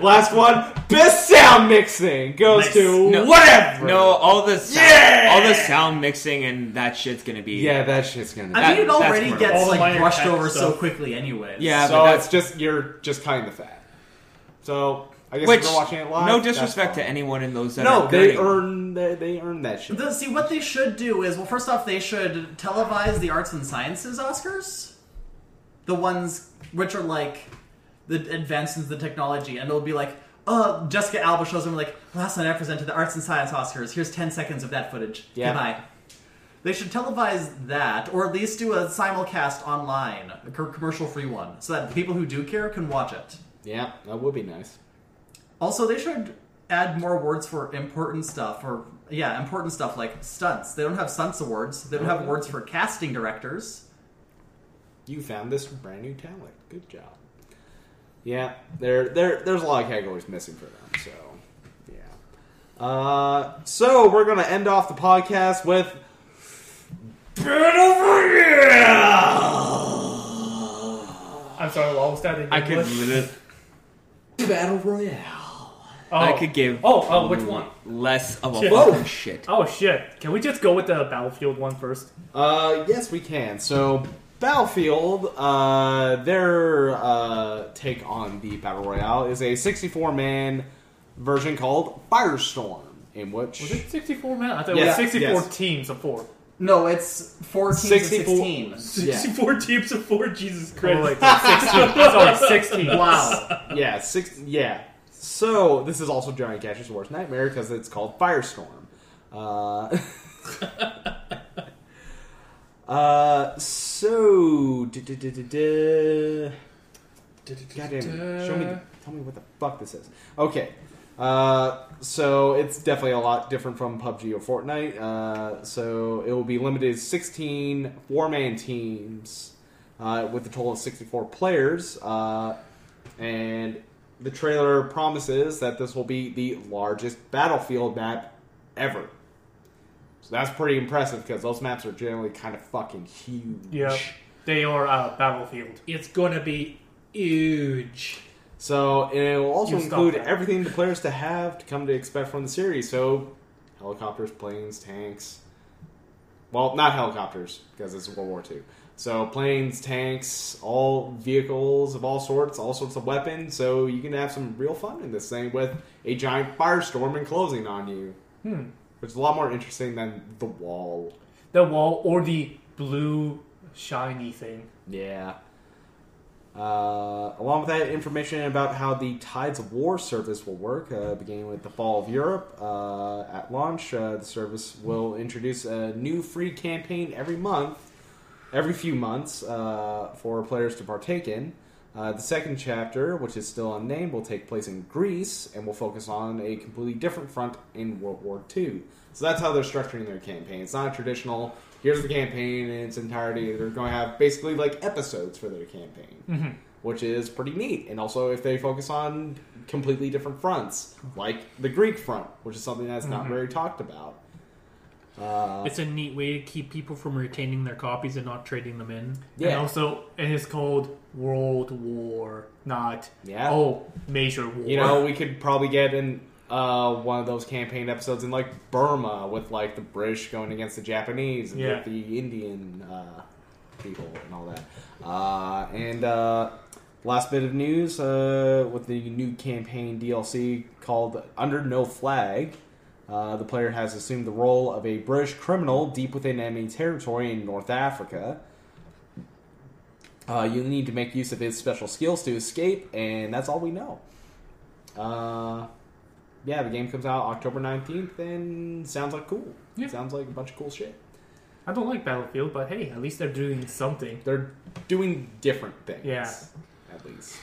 Last one, Best Sound Mixing goes nice. To no, whatever. No, all the sound, yeah! all the sound mixing and that shit's gonna be. Yeah, that shit's gonna. Be. I mean, that, it already gets like brushed over stuff. So quickly, anyways. Yeah, so but that's just you're just cutting the fat. So. I guess Which, we're watching it live. No disrespect to anyone in those. That no, they earn they, they earn that shit. The, see, what they should do is well, first off, they should televise the arts and sciences Oscars, the ones which are like the advancements in the technology, and it'll be like, oh, Jessica Alba shows them like last night I presented the arts and science Oscars. Here's ten seconds of that footage. Yeah. Goodbye. They should televise that, or at least do a simulcast online, a commercial-free one, so that the people who do care can watch it. Yeah, that would be nice. Also, they should add more awards for important stuff, or, yeah, important stuff like stunts. They don't have stunts awards. They don't have awards for casting directors. You found this brand new talent. Good job. Yeah, there, there, there's a lot of categories missing for them, so, yeah. Uh, so, we're going to end off the podcast with... Bit Over Yeah! I'm sorry, what was that in English? I couldn't do it. Battle Royale. Oh. I could give. Oh, oh, which one? Less of a shit. Oh shit! Oh shit! Can we just go with the Battlefield one first? Uh, yes, we can. So, Battlefield, uh, their uh take on the Battle Royale is a sixty-four man version called Firestorm, in which was it sixty-four man? I thought yeah. it was sixty-four yes. teams of four. No, it's four teams sixty-four, of sixteen. sixty-four yeah. teams of four, Jesus Christ. Oh, wait, sorry, sixteen. Wow. Yeah, six, yeah. So, this is also Johnny Cash's worst nightmare because it's called Firestorm. Uh, uh, so, da, da, da, da, da. Goddamn, show me, tell me what the fuck this is. Okay. Uh, so it's definitely a lot different from P U B G or Fortnite. Uh, so it will be limited to sixteen four-man teams uh, with a total of sixty-four players. Uh, and the trailer promises that this will be the largest Battlefield map ever. So that's pretty impressive because those maps are generally kind of fucking huge. Yeah, they are uh, Battlefield. It's gonna be huge. So, and it will also include that. Everything the players to have to come to expect from the series. So, helicopters, planes, tanks, Well, not helicopters, because it's World War Two. So planes, tanks, all vehicles of all sorts, all sorts of weapons. So you can have some real fun in this thing with a giant firestorm enclosing on you. Hmm. Which is a lot more interesting than the wall. The wall or the blue shiny thing. Yeah. Uh, along with that, information about how the Tides of War service will work, uh, beginning with the fall of Europe. Uh, at launch, uh, the service will introduce a new free campaign every month, every few months, uh, for players to partake in. Uh, the second chapter, which is still unnamed, will take place in Greece and will focus on a completely different front in World War Two. So that's how they're structuring their campaign. It's not a traditional, here's the campaign in its entirety. They're going to have basically like episodes for their campaign, mm-hmm. which is pretty neat. And also if they focus on completely different fronts, like the Greek front, which is something that's mm-hmm. not very talked about. Uh, it's a neat way to keep people from retaining their copies and not trading them in. Yeah. And also, and it's called World War, not yeah. oh major war. You know, we could probably get in uh, one of those campaign episodes in like Burma with like the British going against the Japanese and yeah. like, the Indian uh, people and all that. Uh, and uh, last bit of news uh, with the new campaign D L C called Under No Flag. Uh, the player has assumed the role of a British criminal deep within enemy territory in North Africa. Uh, you'll need to make use of his special skills to escape, and that's all we know. Uh, yeah, the game comes out October nineteenth, and sounds like cool. Yeah. Sounds like a bunch of cool shit. I don't like Battlefield, but hey, at least they're doing something. They're doing different things. Yeah. At least.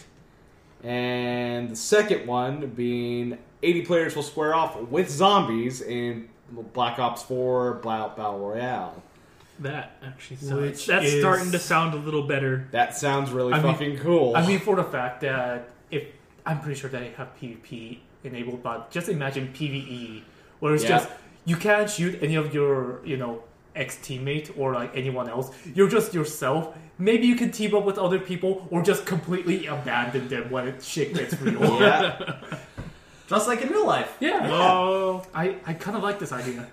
And the second one being... eighty players will square off with zombies in Black Ops four Battle Royale. That actually sounds... Which that's is, starting to sound a little better. That sounds really I fucking mean, cool. I mean, for the fact that if... I'm pretty sure they have PvP enabled, but just imagine PvE, where it's yeah. just... You can't shoot any of your, you know, ex-teammate or, like, anyone else. You're just yourself. Maybe you can team up with other people or just completely abandon them when it, shit gets real. Yeah. Just like in real life. Yeah. Oh, I, I kind of like this idea.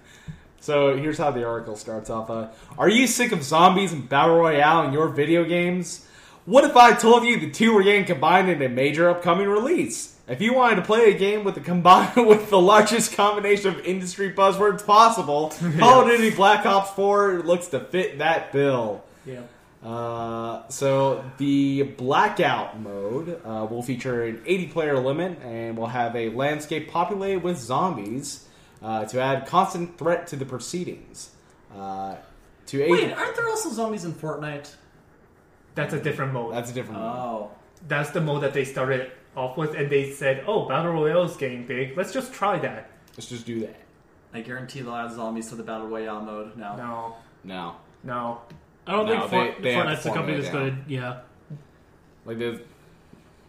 So here's how the article starts off. Uh, Are you sick of zombies and Battle Royale in your video games? What if I told you the two were getting combined in a major upcoming release? If you wanted to play a game with the combine with the largest combination of industry buzzwords possible, yeah. Call of Duty Black Ops four looks to fit that bill. Yeah. Uh, so the Blackout mode uh, will feature an eighty player limit and will have a landscape populated with zombies uh, to add constant threat to the proceedings. Uh, to Wait, aid- aren't there also zombies in Fortnite? That's a different mode. That's a different mode. Oh. That's the mode that they started off with, and they said, oh, Battle Royale's getting big. Let's just try that. Let's just do that. I guarantee they'll add zombies to the Battle Royale mode now. No. No. No. I don't no, think they, Fort, they Fortnite's the company that's going to, yeah. Like,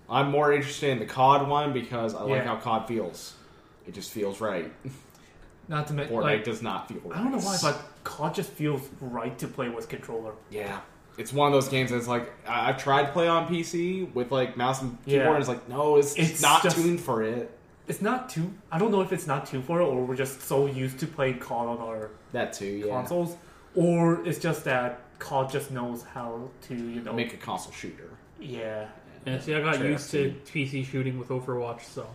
I'm more interested in the C O D one because I yeah. like how C O D feels. It just feels right. Not to mention, Fortnite like, does not feel right. I don't know why, but C O D just feels right to play with controller. Yeah. It's one of those games that's like, I've tried to play on P C with, like, mouse and keyboard, yeah. and it's like, no, it's, it's not just, tuned for it. It's not too, I don't know if it's not tuned for it, or we're just so used to playing C O D on our that too, yeah. consoles. Or it's just that C O D just knows how to, you know... Make a console shooter. Yeah. And yeah, see, I got used to P C shooting with Overwatch, so...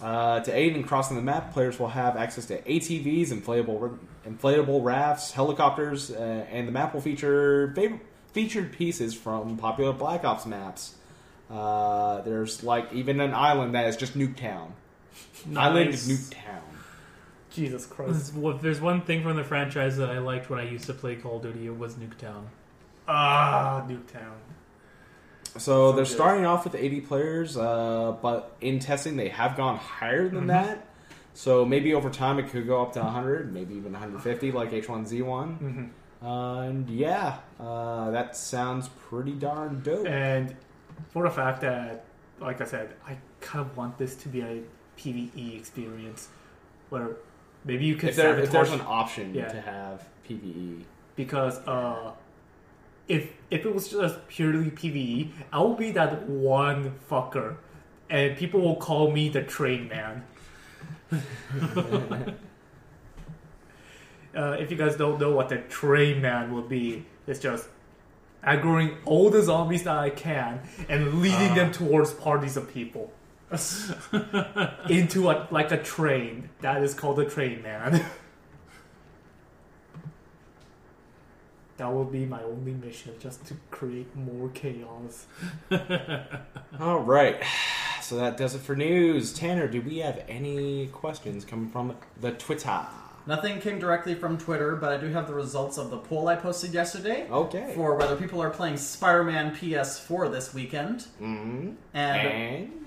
Uh, to aid in crossing the map, players will have access to A T Vs, inflatable inflatable rafts, helicopters, uh, and the map will feature fav- featured pieces from popular Black Ops maps. Uh, there's, like, even an island that is just Nuketown. Nice. Island is Nuketown. Jesus Christ. If there's one thing from the franchise that I liked when I used to play Call of Duty, it was Nuketown. Ah, Nuketown. So, so they're good. Starting off with eighty players, uh, but in testing they have gone higher than mm-hmm. that. So maybe over time it could go up to one hundred, maybe even one hundred fifty, like H one Z one. Mm-hmm. Uh, and yeah, uh, that sounds pretty darn dope. And for the fact that, like I said, I kind of want this to be a PvE experience where... Maybe you could if, there, if there's an option yeah. to have PvE. Because uh, if if it was just purely PvE, I would be that one fucker. And people will call me the train man. uh, if you guys don't know what the Train Man will be, it's just aggroing all the zombies that I can and leading uh. them towards parties of people. Into a, like a train. That is called the Train Man. That will be my only mission, just to create more chaos. All right. So that does it for news. Tanner, do we have any questions coming from the Twitter? Nothing came directly from Twitter, but I do have the results of the poll I posted yesterday. Okay. For whether people are playing Spider-Man P S four this weekend. Mm-hmm. And, and?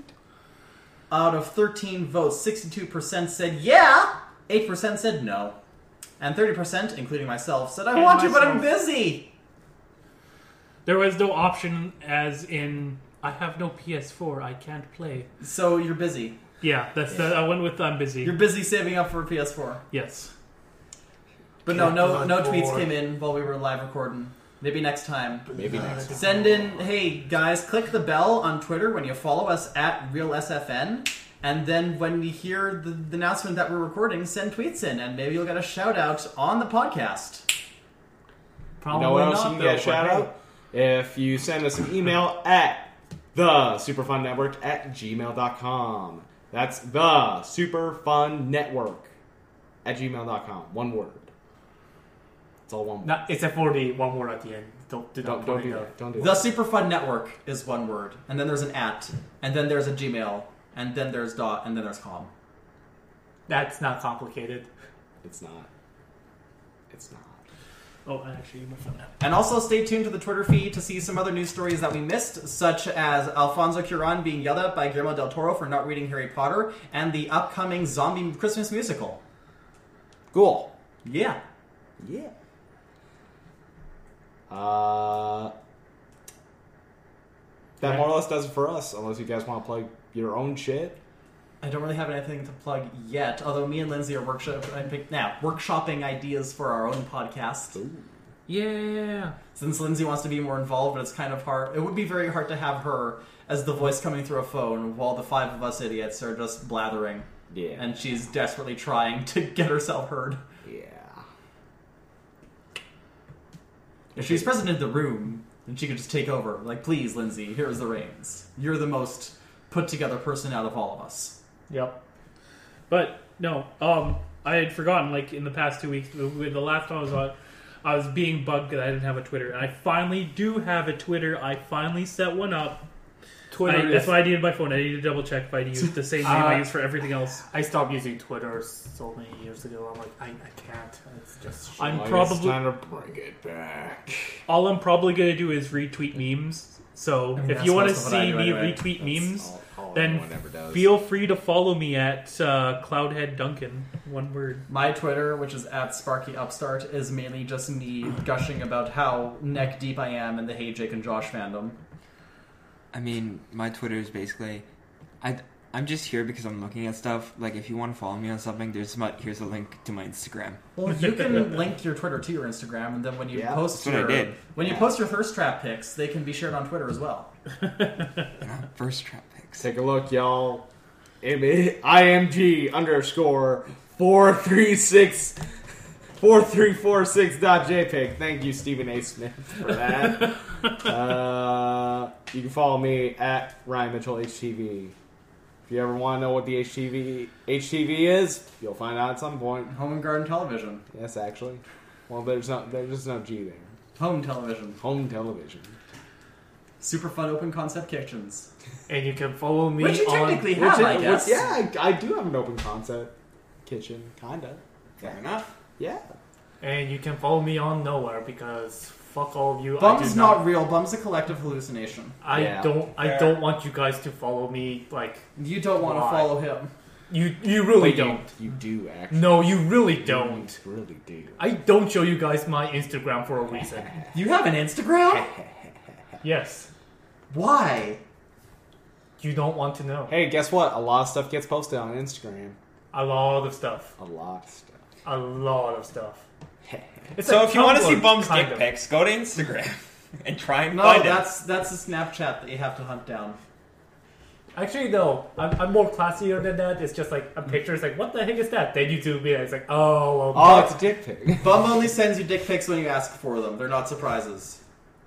Out of thirteen votes, sixty-two percent said yeah, eight percent said no. And thirty percent, including myself, said, I and want myself. to, but I'm busy. There was no option as in, I have no P S four, I can't play. So you're busy. Yeah, that's yeah. The, I went with I'm busy. You're busy saving up for a P S four. Yes. But no, no, no tweets came in while we were live recording. Maybe next time. Maybe next time. Send in, hey guys, click the bell on Twitter when you follow us at Real S F N. And then when we hear the, the announcement that we're recording, send tweets in, and maybe you'll get a shout-out on the podcast. Probably you know what else not, you can get a shout-out? If you send us an email at thesuperfunnetwork at gmail dot com. That's thesuperfunnetwork at gmail dot com. One word. It's all one word. No, except for the one word at the end. Don't do don't, don't do that. Don't do that. The Superfun Network is one word, and then there's an at, and then there's a Gmail. And then there's dot, and then there's com. That's not complicated. It's not. It's not. Oh, and actually, you must have that. And also stay tuned to the Twitter feed to see some other news stories that we missed, such as Alfonso Cuarón being yelled at by Guillermo del Toro for not reading Harry Potter, and the upcoming zombie Christmas musical. Cool. Yeah. Yeah. Uh, that more or less does it for us, unless you guys want to play your own shit. I don't really have anything to plug yet, although me and Lindsay are workshop now workshopping ideas for our own podcast. Ooh. Yeah. Since Lindsay wants to be more involved, but it's kind of hard. It would be very hard to have her as the voice coming through a phone while the five of us idiots are just blathering. Yeah. And she's desperately trying to get herself heard. Yeah. If she's present in the room, then she could just take over. Like, please, Lindsay, here's the reins. You're the most put-together person out of all of us. Yep. But, no, um, I had forgotten, like, in the past two weeks, the, the last time I was on, I was being bugged because I didn't have a Twitter. And I finally do have a Twitter. I finally set one up. Twitter I, is... That's why I needed my phone. I needed to double-check if I used the same name uh, I use for everything else. I stopped using Twitter so many years ago. I'm like, I, I can't. It's just... I'm probably... It's time to bring it back. All I'm probably going to do is retweet memes. So, I mean, if you want to see me anyway. retweet that's memes, all, all then feel free to follow me at uh, Cloudhead Duncan. One word. My Twitter, which is at Sparky Upstart, is mainly just me gushing about how neck deep I am in the Hey Jake and Josh fandom. I mean, my Twitter is basically, I, I'm just here because I'm looking at stuff. Like, if you want to follow me on something, there's my, here's a link to my Instagram. Well, you can link your Twitter to your Instagram, and then when you yeah, post your, did. when yeah. you post your first trap pics, they can be shared on Twitter as well. Not first trap pics. Take a look, y'all. I M G underscore four three six four three four six dot jpeg. Thank you, Stephen A. Smith, for that. uh, you can follow me at Ryan Mitchell H T V. If you ever want to know what the H T V H T V is, you'll find out at some point. Home and Garden Television. Yes, actually. Well, there's no there's just no G there. Home television. Home television. Super fun open concept kitchens. And you can follow me. Which you on, technically have, which, I guess. Which, yeah, I, I do have an open concept kitchen, kinda. Fair enough. Yeah. And you can follow me on nowhere because. Fuck all of you. Bum's not, not real. Bum's a collective hallucination. I yeah. don't. I Fair. don't want you guys to follow me. Like you don't want why? to follow him. You you really Wait, don't. You, you do actually. No, you really you don't. Really do. I don't show you guys my Instagram for a reason. You have an Instagram? Yes. Why? You don't want to know. Hey, guess what? A lot of stuff gets posted on Instagram. A lot of stuff. A lot of stuff. A lot of stuff. It's so if you want to see Bum's dick pics, go to Instagram and try and no, find it. No, that's that's a Snapchat that you have to hunt down. Actually, no. I'm, I'm more classier than that. It's just like a picture. It's like, what the heck is that? Then you zoom in. It's like, oh, well, oh, it's a dick pic. Bum only sends you dick pics when you ask for them. They're not surprises.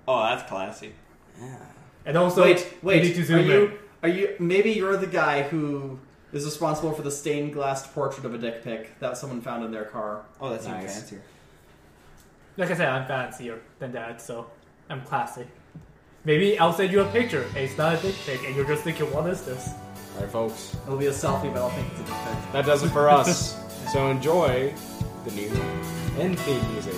Oh, that's classy. Yeah. And also, wait, wait. You need to zoom are in. You, are you? Maybe you're the guy who is responsible for the stained glass portrait of a dick pic that someone found in their car. Oh, that's nice. Even fancier. Like I said, I'm fancier than that, so I'm classy. Maybe I'll send you a picture, and it's not a dick pic, and you're just thinking, what is this? Alright, folks. It'll be a selfie, but I'll think it's a dick pic. That does it for us. So enjoy the new end theme music.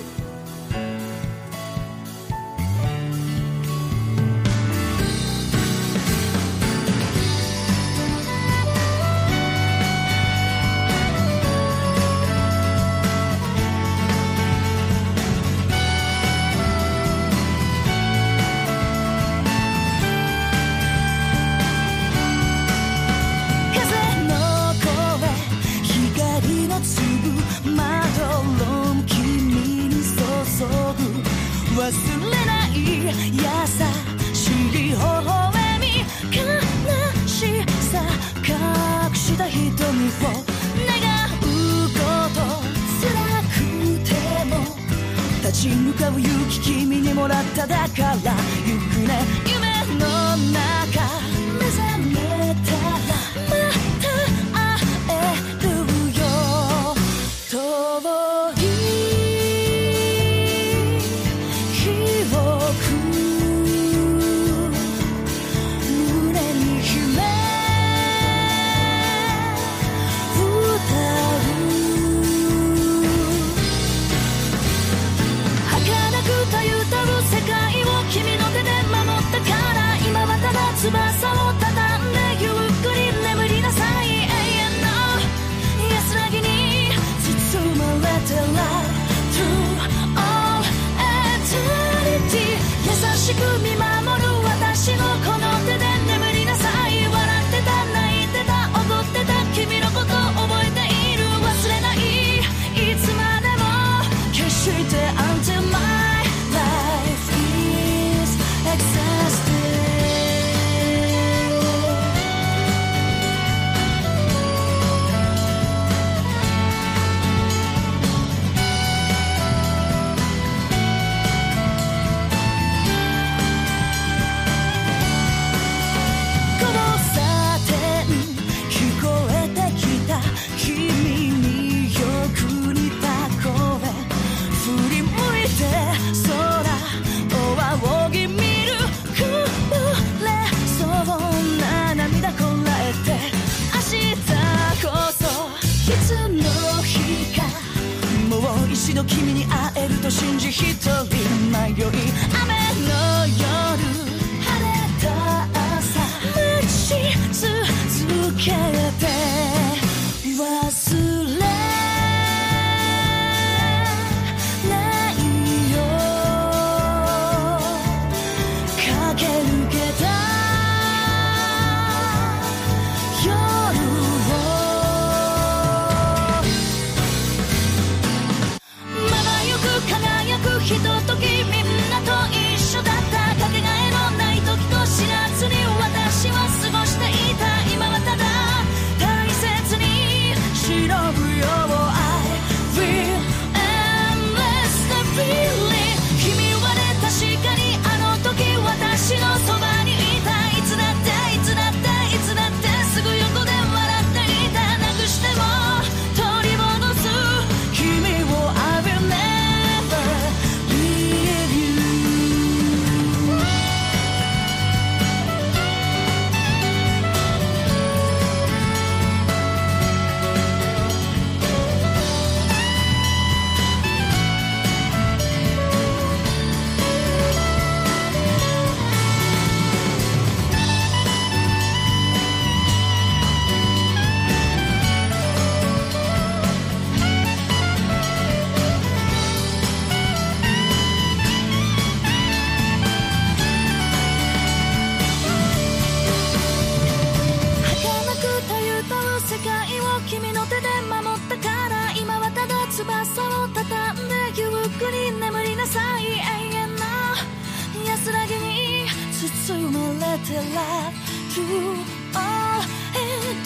Through all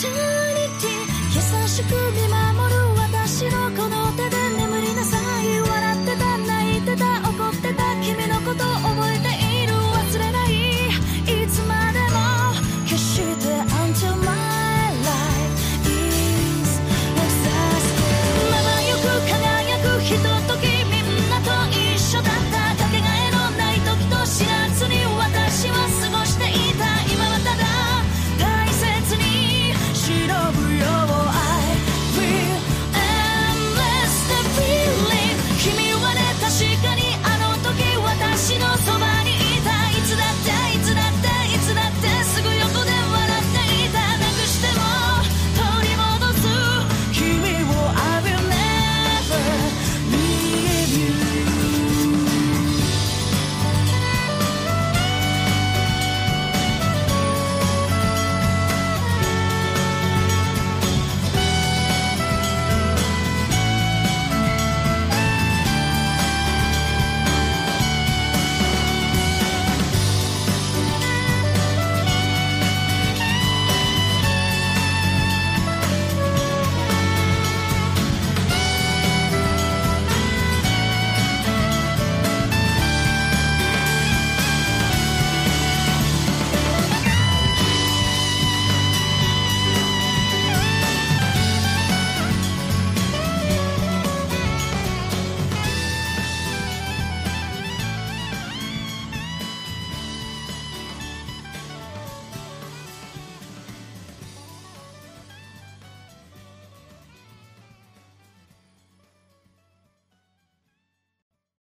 eternity.